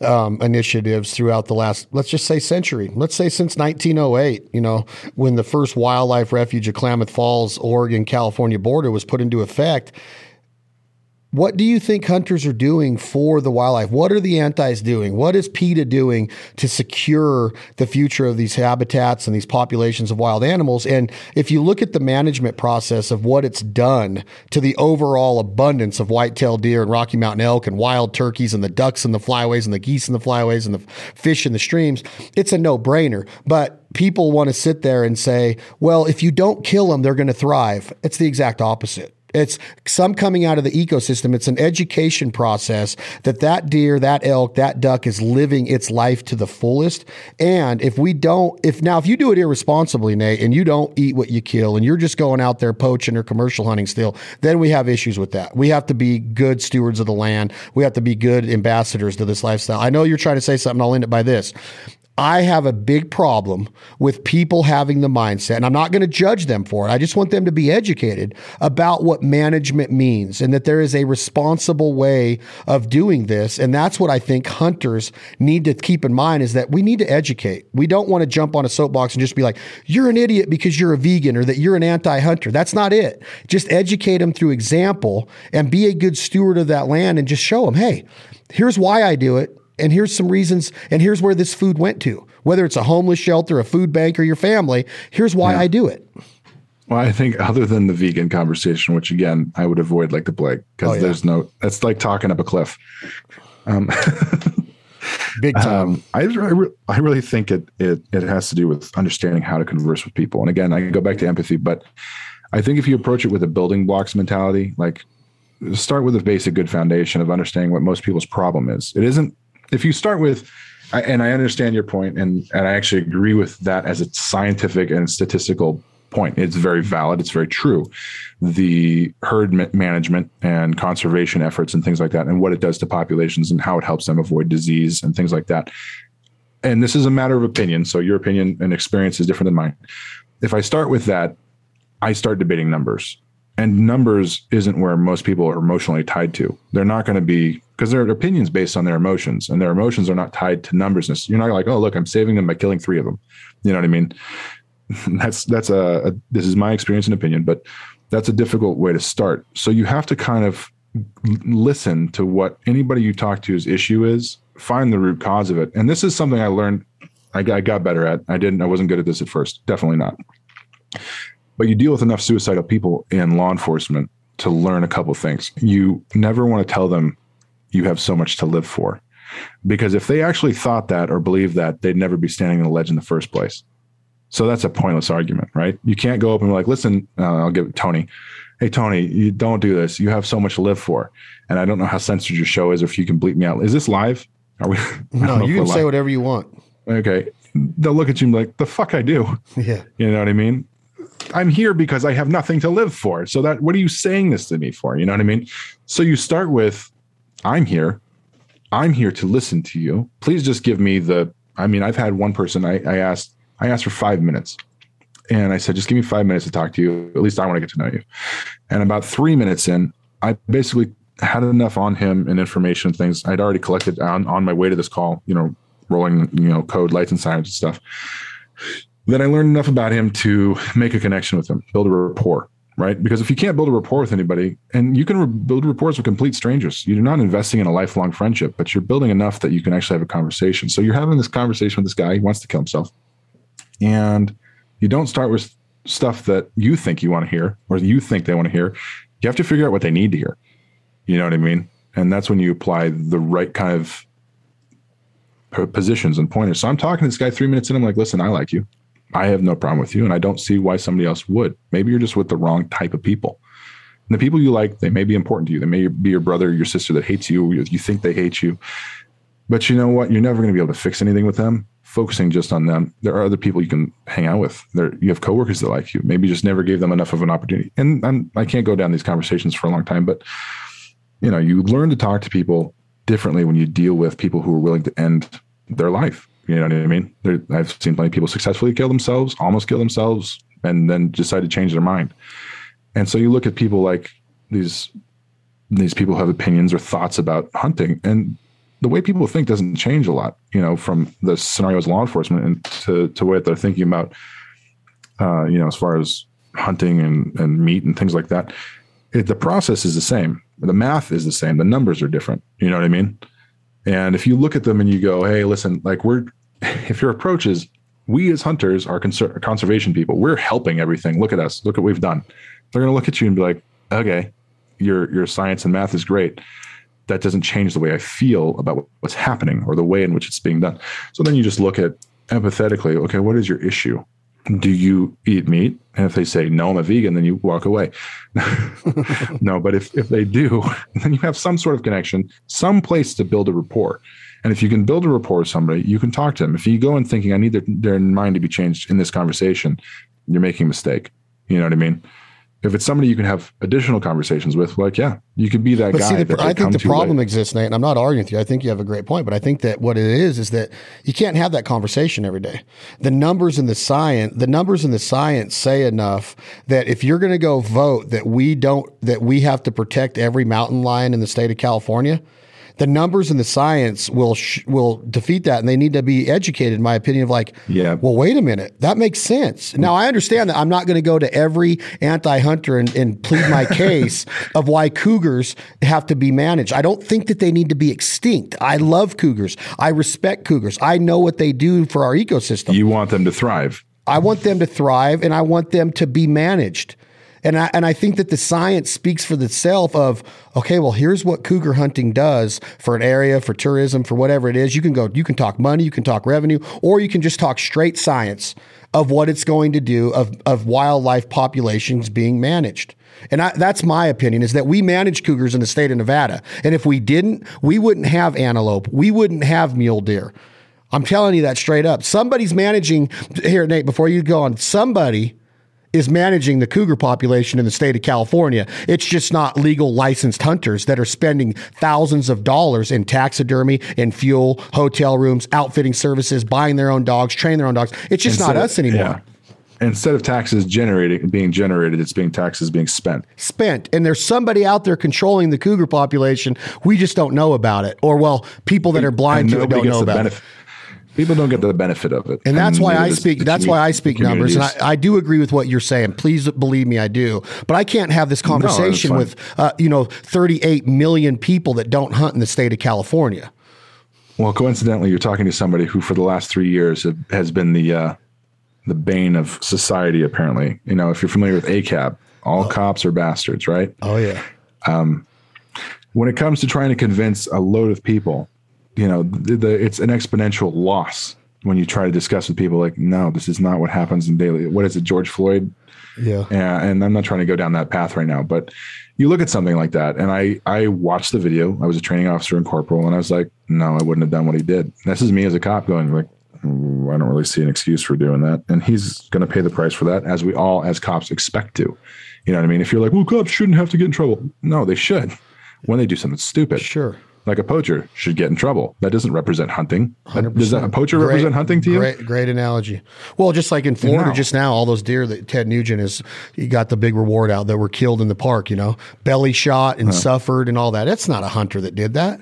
initiatives throughout the last, let's just say century, let's say since 1908, you know, when the first wildlife refuge of Klamath Falls, Oregon, California border was put into effect. What do you think hunters are doing for the wildlife? What are the antis doing? What is PETA doing to secure the future of these habitats and these populations of wild animals? And if you look at the management process of what it's done to the overall abundance of white-tailed deer and Rocky Mountain elk and wild turkeys and the ducks and the flyways and the geese and the flyways and the fish in the streams, it's a no-brainer. But people want to sit there and say, well, if you don't kill them, they're going to thrive. It's the exact opposite. It's some coming out of the ecosystem. It's an education process that that deer, that elk, that duck is living its life to the fullest. And if we don't, if you do it irresponsibly, Nate, and you don't eat what you kill and you're just going out there poaching or commercial hunting still, then we have issues with that. We have to be good stewards of the land. We have to be good ambassadors to this lifestyle. I know you're trying to say something. I'll end it by this. I have a big problem with people having the mindset, and I'm not going to judge them for it. I just want them to be educated about what management means and that there is a responsible way of doing this. And that's what I think hunters need to keep in mind, is that we need to educate. We don't want to jump on a soapbox and just be like, you're an idiot because you're a vegan or that you're an anti-hunter. That's not it. Just educate them through example and be a good steward of that land and just show them, hey, here's why I do it. And here's some reasons, and here's where this food went to, whether it's a homeless shelter, a food bank, or your family. Here's why I do it. Well, I think other than the vegan conversation, which again, I would avoid like the plague, because there's no, that's like talking up a cliff. Big time. I really think it has to do with understanding how to converse with people. And again, I can go back to empathy, but I think if you approach it with a building blocks mentality, like start with a basic good foundation of understanding what most people's problem is. It isn't, if you start with, and I understand your point, and I actually agree with that as a scientific and statistical point. It's very valid. It's very true. The herd management and conservation efforts and things like that, and what it does to populations and how it helps them avoid disease and things like that. And this is a matter of opinion. So your opinion and experience is different than mine. If I start with that, I start debating numbers. And numbers isn't where most people are emotionally tied to. They're not going to be, because their opinions based on their emotions, and their emotions are not tied to numbers. You're not like, oh, look, I'm saving them by killing 3 of them. You know what I mean? This is my experience and opinion, but that's a difficult way to start. So you have to kind of listen to what anybody you talk to's issue is, find the root cause of it. And this is something I learned, I got better at. I wasn't good at this at first. Definitely not. But you deal with enough suicidal people in law enforcement to learn a couple of things. You never want to tell them you have so much to live for, because if they actually thought that or believed that, they'd never be standing on the ledge in the first place. So that's a pointless argument, right? You can't go up and be like, listen, I'll give it Tony. Hey, Tony, you don't do this. You have so much to live for. And I don't know how censored your show is, or if you can bleep me out. Is this live? Are we? No, you can say whatever you want. Okay. They'll look at you and be like, the fuck I do. Yeah. You know what I mean? I'm here because I have nothing to live for. So that, what are you saying this to me for? You know what I mean? So you start with, I'm here. I'm here to listen to you. Please just give me the, I mean, I've had one person, I asked for 5 minutes, and I said, just give me 5 minutes to talk to you. At least I want to get to know you. And about 3 minutes in, I basically had enough on him and information and things I'd already collected on my way to this call, you know, rolling, you know, code, lights and sirens and stuff. Then I learned enough about him to make a connection with him, build a rapport, right? Because if you can't build a rapport with anybody, and you can build rapport with complete strangers, you're not investing in a lifelong friendship, but you're building enough that you can actually have a conversation. So you're having this conversation with this guy. He wants to kill himself. And you don't start with stuff that you think you want to hear or you think they want to hear. You have to figure out what they need to hear. You know what I mean? And that's when you apply the right kind of positions and pointers. So I'm talking to this guy 3 minutes in. I'm like, listen, I like you. I have no problem with you, and I don't see why somebody else would. Maybe you're just with the wrong type of people. And the people you like, they may be important to you. They may be your brother or your sister that hates you. You think they hate you. But you know what? You're never going to be able to fix anything with them. Focusing just on them. There are other people you can hang out with. You have coworkers that like you. Maybe you just never gave them enough of an opportunity. And I can't go down these conversations for a long time, but you know, you learn to talk to people differently when you deal with people who are willing to end their life. You know what I mean? I've seen plenty of people successfully kill themselves, almost kill themselves, and then decide to change their mind. And so you look at people like these people who have opinions or thoughts about hunting, and the way people think doesn't change a lot, you know, from the scenarios law enforcement and to what they're thinking about, you know, as far as hunting and meat and things like that. The process is the same. The math is the same. The numbers are different. You know what I mean? And if you look at them and you go, hey, listen, like if your approach is, we as hunters are conservation people, we're helping everything. Look at us. Look what we've done. They're going to look at you and be like, okay, your science and math is great. That doesn't change the way I feel about what's happening or the way in which it's being done. So then you just look at empathetically, okay, what is your issue? Do you eat meat? And if they say, no, I'm a vegan, then you walk away. No, but if they do, then you have some sort of connection, some place to build a rapport. And if you can build a rapport with somebody, you can talk to them. If you go in thinking, I need their mind to be changed in this conversation, you're making a mistake. You know what I mean? If it's somebody you can have additional conversations with, like, yeah, you could be that guy. See, I think the problem exists, Nate, and I'm not arguing with you. I think you have a great point, but I think that what it is that you can't have that conversation every day. The numbers and the science say enough that if you're going to go vote that we have to protect every mountain lion in the state of California, the numbers and the science will defeat that, and they need to be educated, in my opinion, of like, yeah, well, wait a minute. That makes sense. Now, I understand that I'm not going to go to every anti-hunter and plead my case of why cougars have to be managed. I don't think that they need to be extinct. I love cougars. I respect cougars. I know what they do for our ecosystem. You want them to thrive. I want them to thrive, and I want them to be managed. And I think that the science speaks for itself of, okay, well, here's what cougar hunting does for an area, for tourism, for whatever it is. You can talk money, you can talk revenue, or you can just talk straight science of what it's going to do of wildlife populations being managed. And that's my opinion, is that we manage cougars in the state of Nevada. And if we didn't, we wouldn't have antelope. We wouldn't have mule deer. I'm telling you that straight up. Somebody's managing here, Nate, before you go on, somebody is managing the cougar population in the state of California. It's just not legal licensed hunters that are spending thousands of dollars in taxidermy and fuel, hotel rooms, outfitting services, buying their own dogs, training their own dogs. It's just not us anymore. Yeah. Instead of taxes being generated, it's being taxes being spent. And there's somebody out there controlling the cougar population. We just don't know about it. Or, well, people that are blind to it don't know about it. People don't get the benefit of it. And that's why I speak numbers. And I do agree with what you're saying. Please believe me, I do. But I can't have this conversation with, 38 million people that don't hunt in the state of California. Well, coincidentally, you're talking to somebody who for the last 3 years has been the bane of society, apparently. You know, if you're familiar with ACAB, all cops are bastards, right? Oh, yeah. When it comes to trying to convince a load of people, you know, it's an exponential loss when you try to discuss with people like, no, this is not what happens in daily. What is it, George Floyd? Yeah. And I'm not trying to go down that path right now, but you look at something like that. And I watched the video. I was a training officer and corporal, and I was like, no, I wouldn't have done what he did. And this is me as a cop going like, I don't really see an excuse for doing that. And he's going to pay the price for that, as we all as cops expect to. You know what I mean? If you're like, well, cops shouldn't have to get in trouble. No, they should when they do something stupid. Sure. Like a poacher should get in trouble. That doesn't represent hunting. Does a poacher represent hunting to you? Great analogy. Well, just like in Florida just now, all those deer that Ted Nugent he got the big reward out that were killed in the park, you know, belly shot and suffered and all that. That's not a hunter that did that.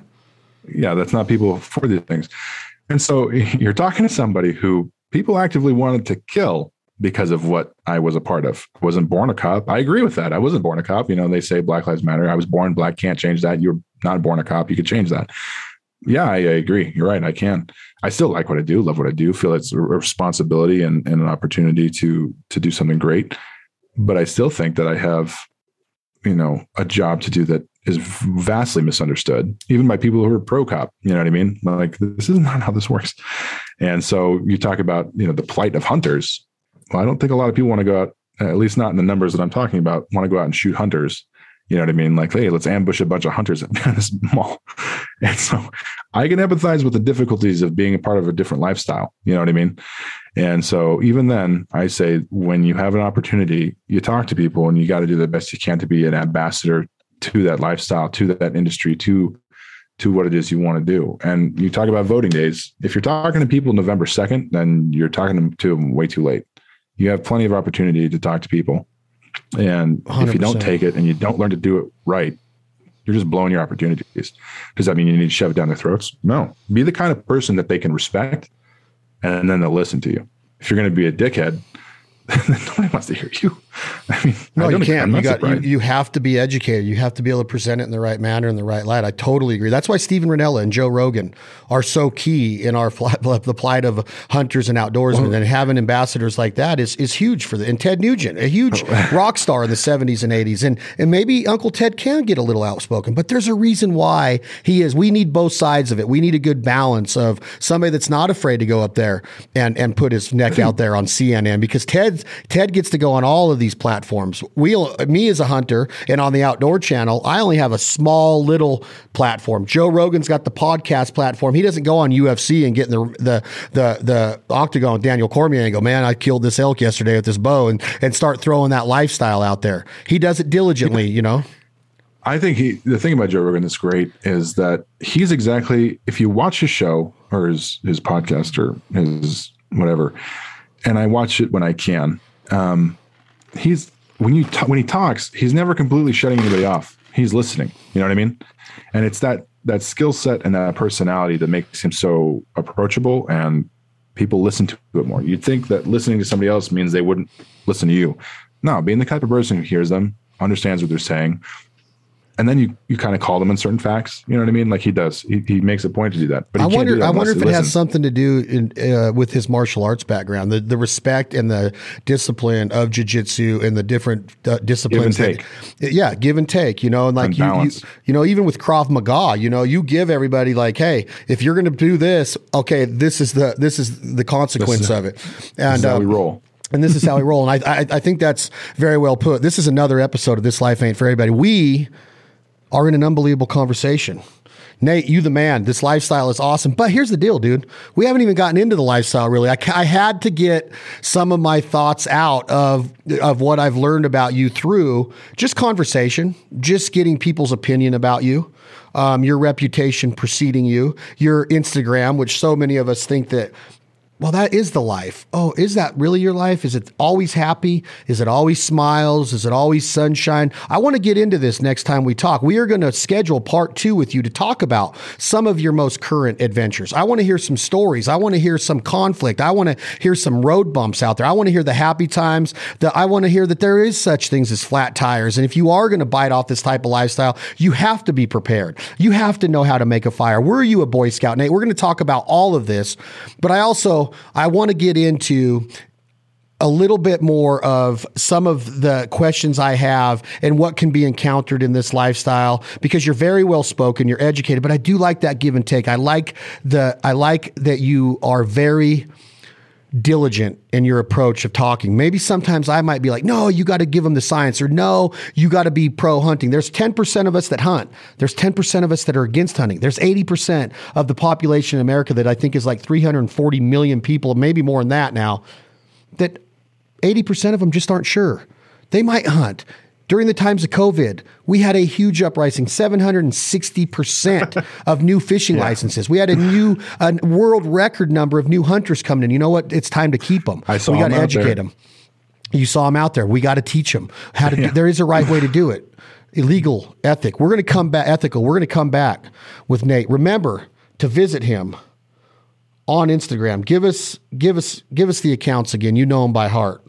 Yeah, that's not people for these things. And so you're talking to somebody who people actively wanted to kill because of what I was a part of. I wasn't born a cop. I agree with that. I wasn't born a cop. You know, they say Black Lives Matter. I was born black. Can't change that. You're not born a cop. You could change that. Yeah, I agree. You're right. I can. I still like what I do, love what I do, feel it's a responsibility and an opportunity to do something great. But I still think that I have, you know, a job to do that is vastly misunderstood, even by people who are pro cop. You know what I mean? Like, this is not how this works. And so you talk about, you know, the plight of hunters. Well, I don't think a lot of people want to go out, at least not in the numbers that I'm talking about, want to go out and shoot hunters. You know what I mean? Like, hey, let's ambush a bunch of hunters in this mall. And so I can empathize with the difficulties of being a part of a different lifestyle. You know what I mean? And so even then, I say, when you have an opportunity, you talk to people and you got to do the best you can to be an ambassador to that lifestyle, to that industry, to what it is you want to do. And you talk about voting days. If you're talking to people November 2nd, then you're talking to them way too late. You have plenty of opportunity to talk to people. And 100%. If you don't take it and you don't learn to do it right, You're just blowing your opportunities. Does that mean you need to shove it down their throats? No. Be the kind of person that they can respect, and then they'll listen to you. If you're going to be a dickhead, nobody wants to hear you. I mean, no, you can't. You have to be educated. You have to be able to present it in the right manner, in the right light. I totally agree. That's why Steve Rinella and Joe Rogan are so key in our the plight of hunters and outdoorsmen. And having ambassadors like that is huge for the. And Ted Nugent, a huge rock star in the 70s and 80s, and maybe Uncle Ted can get a little outspoken, but there's a reason why he is. We need both sides of it. We need a good balance of somebody that's not afraid to go up there and put his neck out there on CNN, because Ted gets to go on all of these platforms. Me as a hunter and on the Outdoor Channel, I only have a small little platform. Joe Rogan's got the podcast platform. He doesn't go on UFC and get in the octagon with Daniel Cormier and go, man, I killed this elk yesterday with this bow and start throwing that lifestyle out there. He does it diligently, you know? I think the thing about Joe Rogan that's great is that he's exactly, if you watch his show or his podcast or his whatever, and I watch it when I can, he's when he talks, he's never completely shutting anybody off. He's listening. You know what I mean? And it's that skill set and that personality that makes him so approachable, and people listen to it more. You'd think that listening to somebody else means they wouldn't listen to you. No, being the type of person who hears them, understands what they're saying, and then you kind of call them in certain facts. You know what I mean? Like he does. He makes a point to do that. But I wonder if it has something to do with his martial arts background, the respect and the discipline of jiu-jitsu and the different disciplines. Give and take. Give and take, you know, and like you know, even with Krav Maga, you know, you give everybody like, hey, if you're going to do this, okay, this is the consequence of it. And how we roll. And this is how we roll. And I think that's very well put. This is another episode of This Life Ain't For Everybody. We are in an unbelievable conversation. Nate, you the man. This lifestyle is awesome. But here's the deal, dude. We haven't even gotten into the lifestyle, really. I had to get some of my thoughts out of what I've learned about you through just conversation, just getting people's opinion about you, your reputation preceding you, your Instagram, which so many of us think that, well, that is the life. Oh, is that really your life? Is it always happy? Is it always smiles? Is it always sunshine? I want to get into this next time we talk. We are going to schedule part 2 with you to talk about some of your most current adventures. I want to hear some stories. I want to hear some conflict. I want to hear some road bumps out there. I want to hear the happy times. I want to hear that there is such things as flat tires. And if you are going to bite off this type of lifestyle, you have to be prepared. You have to know how to make a fire. Were you a Boy Scout, Nate? We're going to talk about all of this, but I want to get into a little bit more of some of the questions I have and what can be encountered in this lifestyle, because you're very well spoken, you're educated, but I do like that give and take. I like that you are very diligent in your approach of talking. Maybe sometimes I might be like, no, you got to give them the science, or no, you got to be pro hunting. There's 10% of us that hunt. There's 10% of us that are against hunting. There's 80% of the population in America that I think is like 340 million people, maybe more than that now, that 80% of them just aren't sure. They might hunt. During the times of COVID, we had a huge uprising, 760% of new fishing licenses. We had a world record number of new hunters coming in. You know what? It's time to keep them. We got to educate them. You saw them out there. We got to teach them how to do. There is a right way to do it. Illegal, ethic. We're going to come back. Ethical. We're going to come back with Nate. Remember to visit him on Instagram. Give us the accounts again. You know them by heart.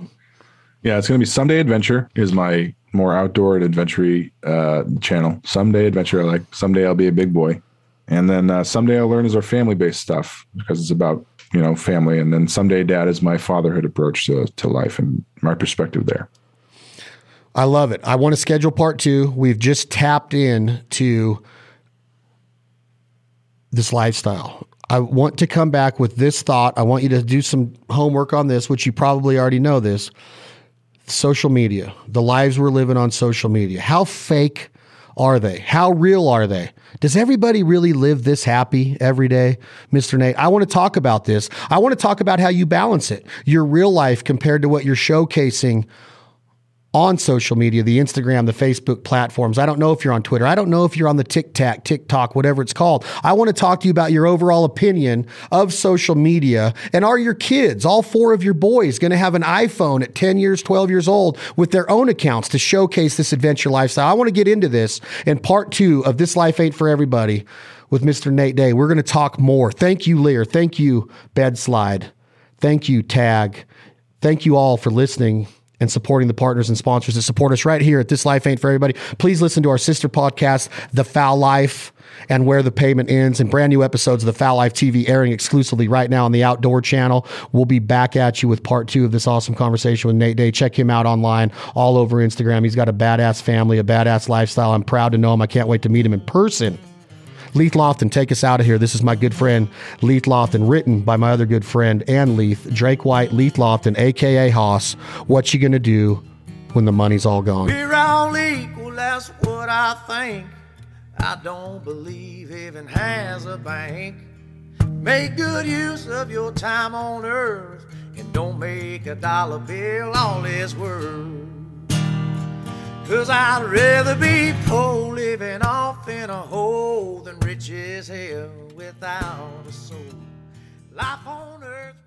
Yeah, it's going to be Someday Adventure is my more outdoor and adventure channel. Someday Adventure. Like someday I'll be a big boy, and then Someday I'll Learn is our family-based stuff, because it's about, you know, family, and then Someday Dad is my fatherhood approach to life and my perspective there. I love it. I want to schedule part 2. We've just tapped in to this lifestyle. I want to come back with this thought. I want you to do some homework on this, which you probably already know this. Social media, the lives we're living on social media. How fake are they? How real are they? Does everybody really live this happy every day? Mr. Nate, I want to talk about this. I want to talk about how you balance it, your real life compared to what you're showcasing on social media, the Instagram, the Facebook platforms. I don't know if you're on Twitter. I don't know if you're on the TikTok, whatever it's called. I want to talk to you about your overall opinion of social media. And are your kids, all four of your boys, going to have an iPhone at 10 years, 12 years old with their own accounts to showcase this adventure lifestyle? I want to get into this in part two of This Life Ain't for Everybody with Mr. Nate Day. We're going to talk more. Thank you, Lear. Thank you, Bedslide. Thank you, TAG. Thank you all for listening and supporting the partners and sponsors that support us right here at This Life Ain't For Everybody. Please listen to our sister podcast, The Foul Life, and Where the Payment Ends, and brand new episodes of The Foul Life TV airing exclusively right now on the Outdoor Channel. We'll be back at you with part two of this awesome conversation with Nate Day. Check him out online, all over Instagram. He's got a badass family, a badass lifestyle. I'm proud to know him. I can't wait to meet him in person. Leith Lofton, take us out of here. This is my good friend, Leith Lofton, written by my other good friend and Leith, Drake White, Leith Lofton, a.k.a. Hoss. What you gonna do when the money's all gone? We're all equal, that's what I think. I don't believe heaven has a bank. Make good use of your time on earth and don't make a dollar bill all it's worth. Cause I'd rather be poor living off in a hole than rich as hell without a soul. Life on earth.